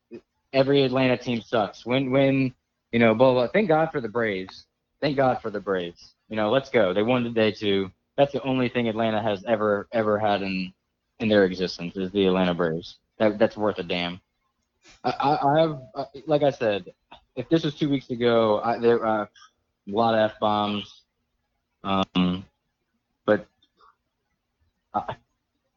Every Atlanta team sucks. When when you know, blah blah. Thank God for the Braves. Thank God for the Braves. You know, let's go. They won today too. That's the only thing Atlanta has ever ever had in in their existence is the Atlanta Braves. That that's worth a damn. I, I have, like I said, if this was two weeks ago, I, there are uh, a lot of f bombs, um, but I,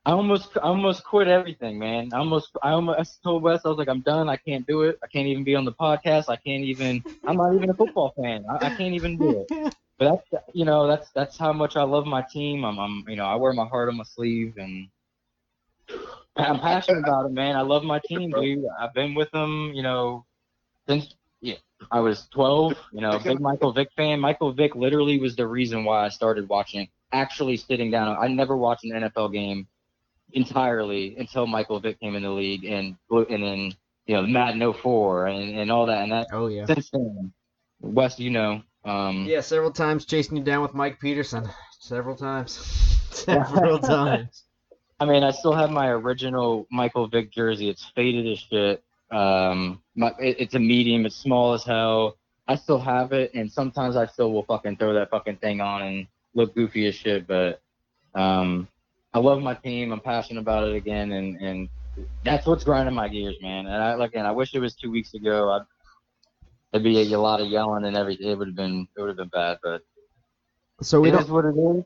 I almost, I almost quit everything, man. I almost, I almost told Wes, I was like, I'm done. I can't do it. I can't even be on the podcast. I can't even. I'm not even a football fan. I, I can't even do it. But that's, you know, that's that's how much I love my team. I'm, I'm, you know, I wear my heart on my sleeve and. I'm passionate about it, man. I love my team, dude. I've been with them, you know, since yeah, I was twelve. You know, big Michael Vick fan. Michael Vick literally was the reason why I started watching. Actually, sitting down, I never watched an N F L game entirely until Michael Vick came in the league, and and then you know Madden oh four and, and all that and that. Oh yeah. Since then, Wes, you know. Um, yeah, several times chasing you down with Mike Peterson. Several times. several times. I mean, I still have my original Michael Vick jersey. It's faded as shit. Um, my, it, it's a medium. It's small as hell. I still have it, and sometimes I still will fucking throw that fucking thing on and look goofy as shit. But um, I love my team. I'm passionate about it again, and, and that's what's grinding my gears, man. And I, again, I wish it was two weeks ago. I'd, it'd be a, a lot of yelling and everything. It would have been it would have been bad, but so we it don't- is what it is.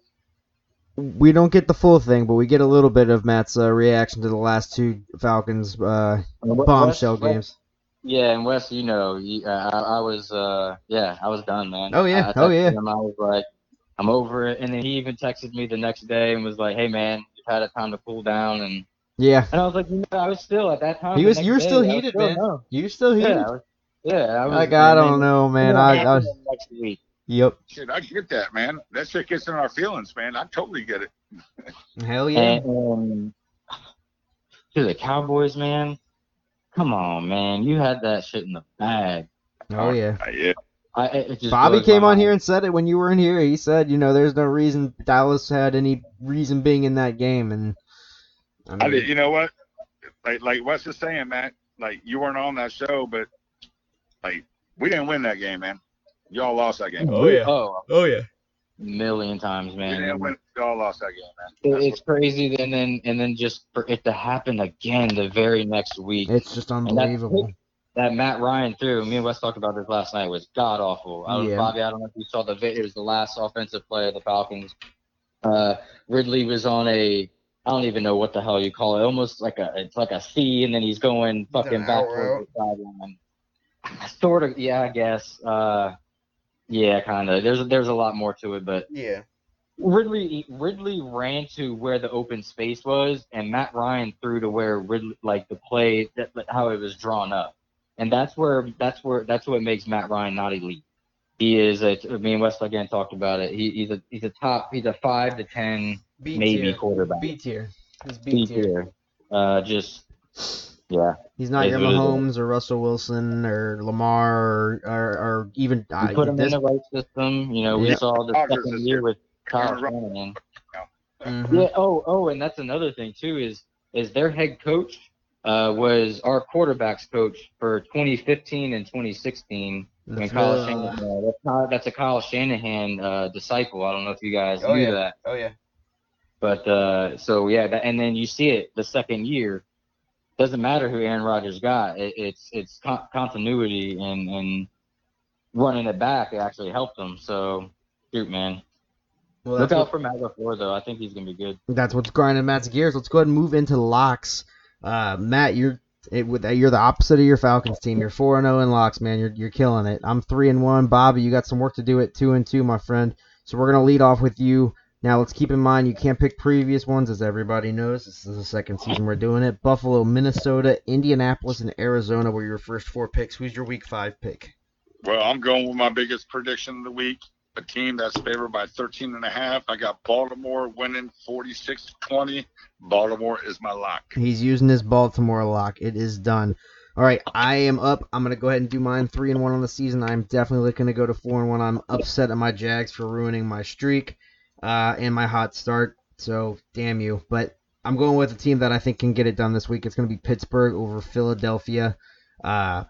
We don't get the full thing, but we get a little bit of Matt's uh, reaction to the last two Falcons uh, bombshell Wes, games. Yeah, and Wes, you know, you, uh, I, I was, uh, yeah, I was done, man. Oh yeah, I, I oh yeah. Him, I was like, I'm over it, and then he even texted me the next day and was like, "Hey, man, you've had a time to cool down." And yeah, and I was like, you know, I was still at that time. He was, you were still day, heated, still, man. No. You were still heated. Yeah, I, was, yeah, I, was, like, I don't know, man. You know, I, I was next week. Yep. Shit, I get that, man. That shit gets in our feelings, man. I totally get it. Hell yeah. And, um, dude, the Cowboys, man. Come on, man. You had that shit in the bag. Oh, yeah. Uh, yeah. I, it just Bobby came on mind. Here and said it when you were in here. He said, you know, there's no reason Dallas had any reason being in that game. And I mean, I did, you know what? Like, like Wes is saying, Matt, like, you weren't on that show, but, like, we didn't win that game, man. Y'all lost that game. Oh, yeah. Oh, oh yeah. A million times, man. Yeah, when y'all lost that game, man. That's it's crazy. And then and then just for it to happen again the very next week. It's just unbelievable. That, that Matt Ryan threw, me and Wes talked about this last night, was god-awful. I was, yeah. Bobby, I don't know if you saw the video. It was the last offensive play of the Falcons. Uh, Ridley was on a, I don't even know what the hell you call it, almost like a, it's like a C, and then he's going fucking back towards the sideline. Sort of, yeah, I guess. Uh, Yeah, kind of. There's there's a lot more to it, but yeah, Ridley Ridley ran to where the open space was, and Matt Ryan threw to where Ridley, like the play that how it was drawn up, and that's where that's where that's what makes Matt Ryan not elite. He is a, me and Wes again talked about it. He, he's a he's a top he's a five to ten B-tier. Maybe quarterback. B tier. He's B tier. Uh, just yeah. He's not your Mahomes or Russell Wilson or Lamar or or, or even. You put him in the right system. You know, we yeah. saw the second year with Kyle Allen. Mm-hmm. Yeah. Oh, oh, and that's another thing too is is their head coach uh, was our quarterback's coach for twenty fifteen and twenty sixteen. That's, when Kyle uh, Shanahan, that's, not, that's a Kyle Shanahan uh, disciple. I don't know if you guys oh, knew yeah. that. Oh yeah. But uh, so, yeah, that, and then you see it the second year. Doesn't matter who Aaron Rodgers got. It, it's it's con- continuity and, and running it back. It actually helped them. So, shoot, man. Well, Look out what, for Matt LaFleur, though. I think he's going to be good. That's what's grinding Matt's gears. Let's go ahead and move into locks. Uh, Matt, you're it, with, you're the opposite of your Falcons team. You're four and oh in locks, man. You're you're killing it. I'm three and one. Bobby, you got some work to do at two and two, my friend. So we're going to lead off with you. Now, let's keep in mind you can't pick previous ones, as everybody knows. This is the second season we're doing it. Buffalo, Minnesota, Indianapolis, and Arizona were your first four picks. Who's your week five pick? Well, I'm going with my biggest prediction of the week. A team that's favored by thirteen and a half. I got Baltimore winning forty-six twenty. Baltimore is my lock. He's using his Baltimore lock. It is done. All right, I am up. I'm going to go ahead and do mine three and one on the season. I'm definitely looking to go to four and one. I'm upset at my Jags for ruining my streak uh, and my hot start. So damn you. But I'm going with a team that I think can get it done this week. It's going to be Pittsburgh over Philadelphia. Uh,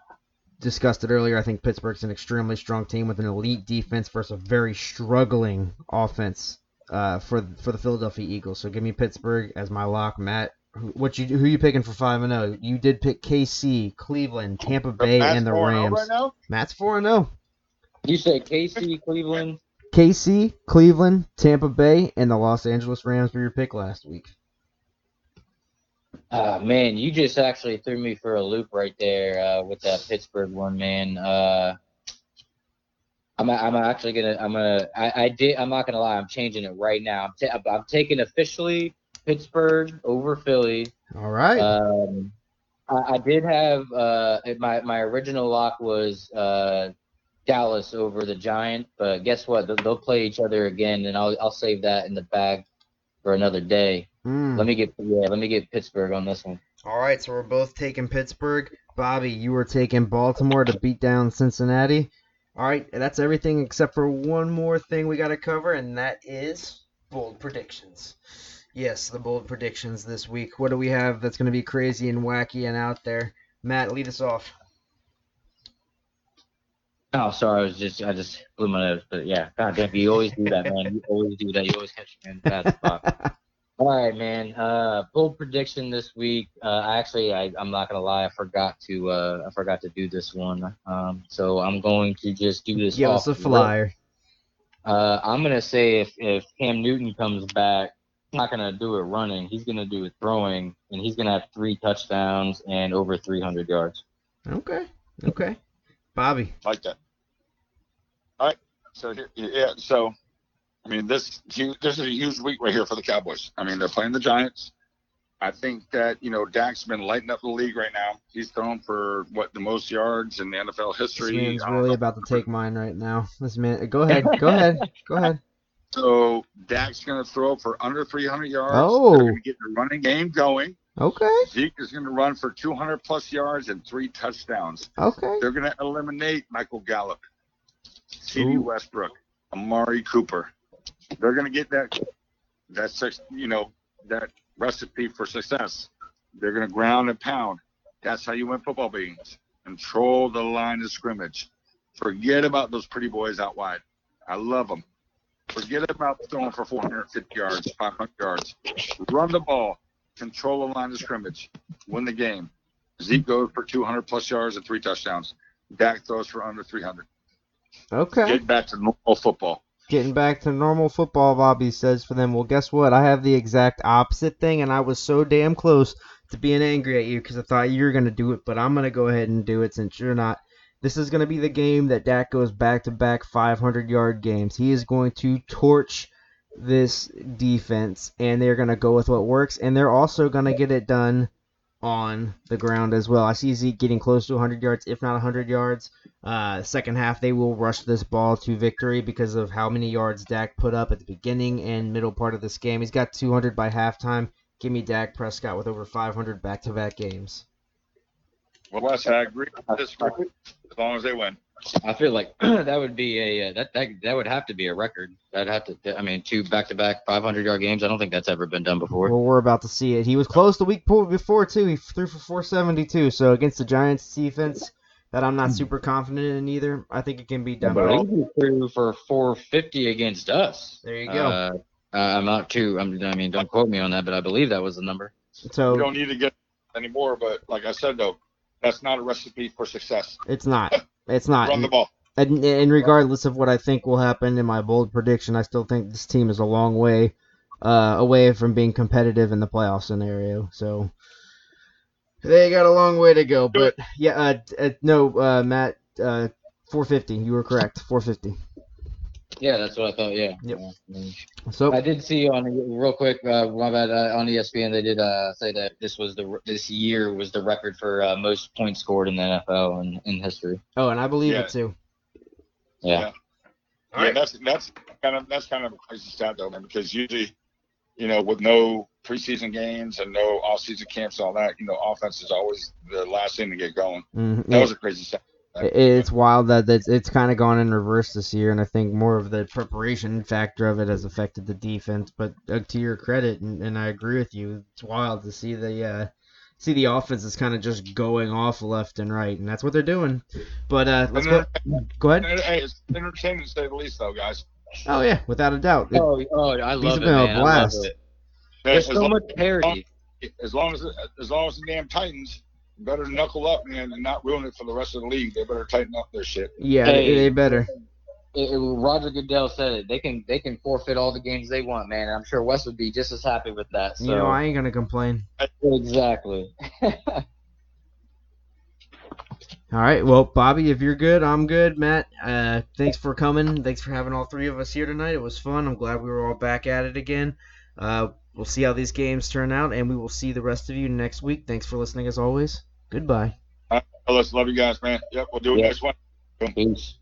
Discussed it earlier. I think Pittsburgh's an extremely strong team with an elite defense versus a very struggling offense uh, for for the Philadelphia Eagles. So give me Pittsburgh as my lock, Matt. Who, what you who you picking for five and zero? You did pick K C, Cleveland, Tampa Bay, and the Rams. Right, Matt's four and zero. You said K C, Cleveland. K C, Cleveland, Tampa Bay, and the Los Angeles Rams were your pick last week. Ah, man, you just actually threw me for a loop right there uh, with that Pittsburgh one, man. Uh, I'm, I'm actually gonna, I'm gonna, I, I did, I'm not gonna lie, I'm changing it right now. I'm, t- I'm taking officially Pittsburgh over Philly. All right. Um, I, I did have uh, my my original lock was uh, Dallas over the Giants, but guess what? They'll, they'll play each other again, and I'll I'll save that in the bag for another day. Mm. Let me get yeah, let me get Pittsburgh on this one. All right, so we're both taking Pittsburgh. Bobby, you were taking Baltimore to beat down Cincinnati. All right, that's everything except for one more thing we got to cover, and that is bold predictions. Yes, the bold predictions this week. What do we have that's going to be crazy and wacky and out there? Matt, lead us off. Oh, sorry, I was just I just blew my nose, but yeah, God damn, you always do that, man. You always do that. You always catch me in a bad spot. All right, man. Uh, bold prediction this week. Uh, actually, I, I'm not gonna lie. I forgot to. Uh, I forgot to do this one. Um, so I'm going to just do this. Yeah, it's a flyer. Uh, I'm gonna say if if Cam Newton comes back, he's not gonna do it running. He's gonna do it throwing, and he's gonna have three touchdowns and over three hundred yards. Okay. Okay. Bobby. Like that. All right. So yeah. So. I mean, this this is a huge week right here for the Cowboys. I mean, they're playing the Giants. I think that, you know, Dak's been lighting up the league right now. He's thrown for, what, the most yards in the N F L history. He's really know. about to take mine right now. This man, Go ahead. Go ahead. Go ahead. So, Dak's going to throw for under three hundred yards. Oh. They're going to get the running game going. Okay. Zeke is going to run for two hundred plus yards and three touchdowns. Okay. They're going to eliminate Michael Gallup, C D Westbrook, Amari Cooper. They're going to get that, that you know, that recipe for success. They're going to ground and pound. That's how you win football games. Control the line of scrimmage. Forget about those pretty boys out wide. I love them. Forget about throwing for four hundred fifty yards, five hundred yards. Run the ball. Control the line of scrimmage. Win the game. Zeke goes for two hundred plus yards and three touchdowns. Dak throws for under three hundred. Okay. Get back to normal football. Getting back to normal football, Bobby says for them. Well, guess what? I have the exact opposite thing, and I was so damn close to being angry at you because I thought you were going to do it, but I'm going to go ahead and do it since you're not. This is going to be the game that Dak goes back-to-back five hundred yard games. He is going to torch this defense, and they're going to go with what works, and they're also going to get it done on the ground as well. I see Zeke getting close to one hundred yards, if not one hundred yards. Uh, second half, they will rush this ball to victory because of how many yards Dak put up at the beginning and middle part of this game. He's got two hundred by halftime. Give me Dak Prescott with over five hundred back-to-back games. Well, Wes, I agree with this record as long as they win. I feel like that would be a uh, that, that that would have to be a record. That'd have to. I mean, two back-to-back five hundred yard games. I don't think that's ever been done before. Well, we're about to see it. He was close the week before too. He threw for four seventy-two. So against the Giants defense, that I'm not super confident in either. I think it can be done. But he threw for four fifty against us. There you go. Uh, Uh, I'm not too. I'm, I mean, don't quote me on that, but I believe that was the number. So we don't need to get anymore. But like I said, though, that's not a recipe for success. It's not. It's not. Run the ball. And, and regardless of what I think will happen in my bold prediction, I still think this team is a long way uh, away from being competitive in the playoff scenario. So they got a long way to go. But yeah, uh, uh, no, uh, Matt, uh, four fifty. You were correct. four fifty. Yeah, that's what I thought. Yeah. Yep. So I did see on real quick uh, on E S P N they did uh, say that this was the this year was the record for uh, most points scored in the N F L in, in history. Oh, and I believe yeah. it too. Yeah. yeah. All right. Yeah, that's that's kind of that's kind of a crazy stat though, man, because usually, you know, with no preseason games and no off-season camps, all that, you know, offense is always the last thing to get going. Mm-hmm. That was a crazy stat. It's wild that it's, it's kind of gone in reverse this year, and I think more of the preparation factor of it has affected the defense. But uh, to your credit, and, and I agree with you, it's wild to see the uh, see the offense is kind of just going off left and right, and that's what they're doing. But uh, let's go. Go ahead. Hey, it's entertaining to say the least, though, guys. Oh yeah, without a doubt. It, oh, oh, I love it, man. A blast. I love it. There's so long, much parity. As long as as long as the damn Titans better knuckle up, man, and not ruin it for the rest of the league. They better tighten up their shit. Yeah, hey, they better. It, it, Roger Goodell said it. They can they can forfeit all the games they want, man. I'm sure Wes would be just as happy with that. So. You know, I ain't gonna complain. Exactly. All right, well, Bobby, if you're good, I'm good. Matt, uh, thanks for coming. Thanks for having all three of us here tonight. It was fun. I'm glad we were all back at it again. Uh, we'll see how these games turn out, and we will see the rest of you next week. Thanks for listening, as always. Goodbye. All right, fellas, love you guys, man. Yep, we'll do it yep. next one. Peace.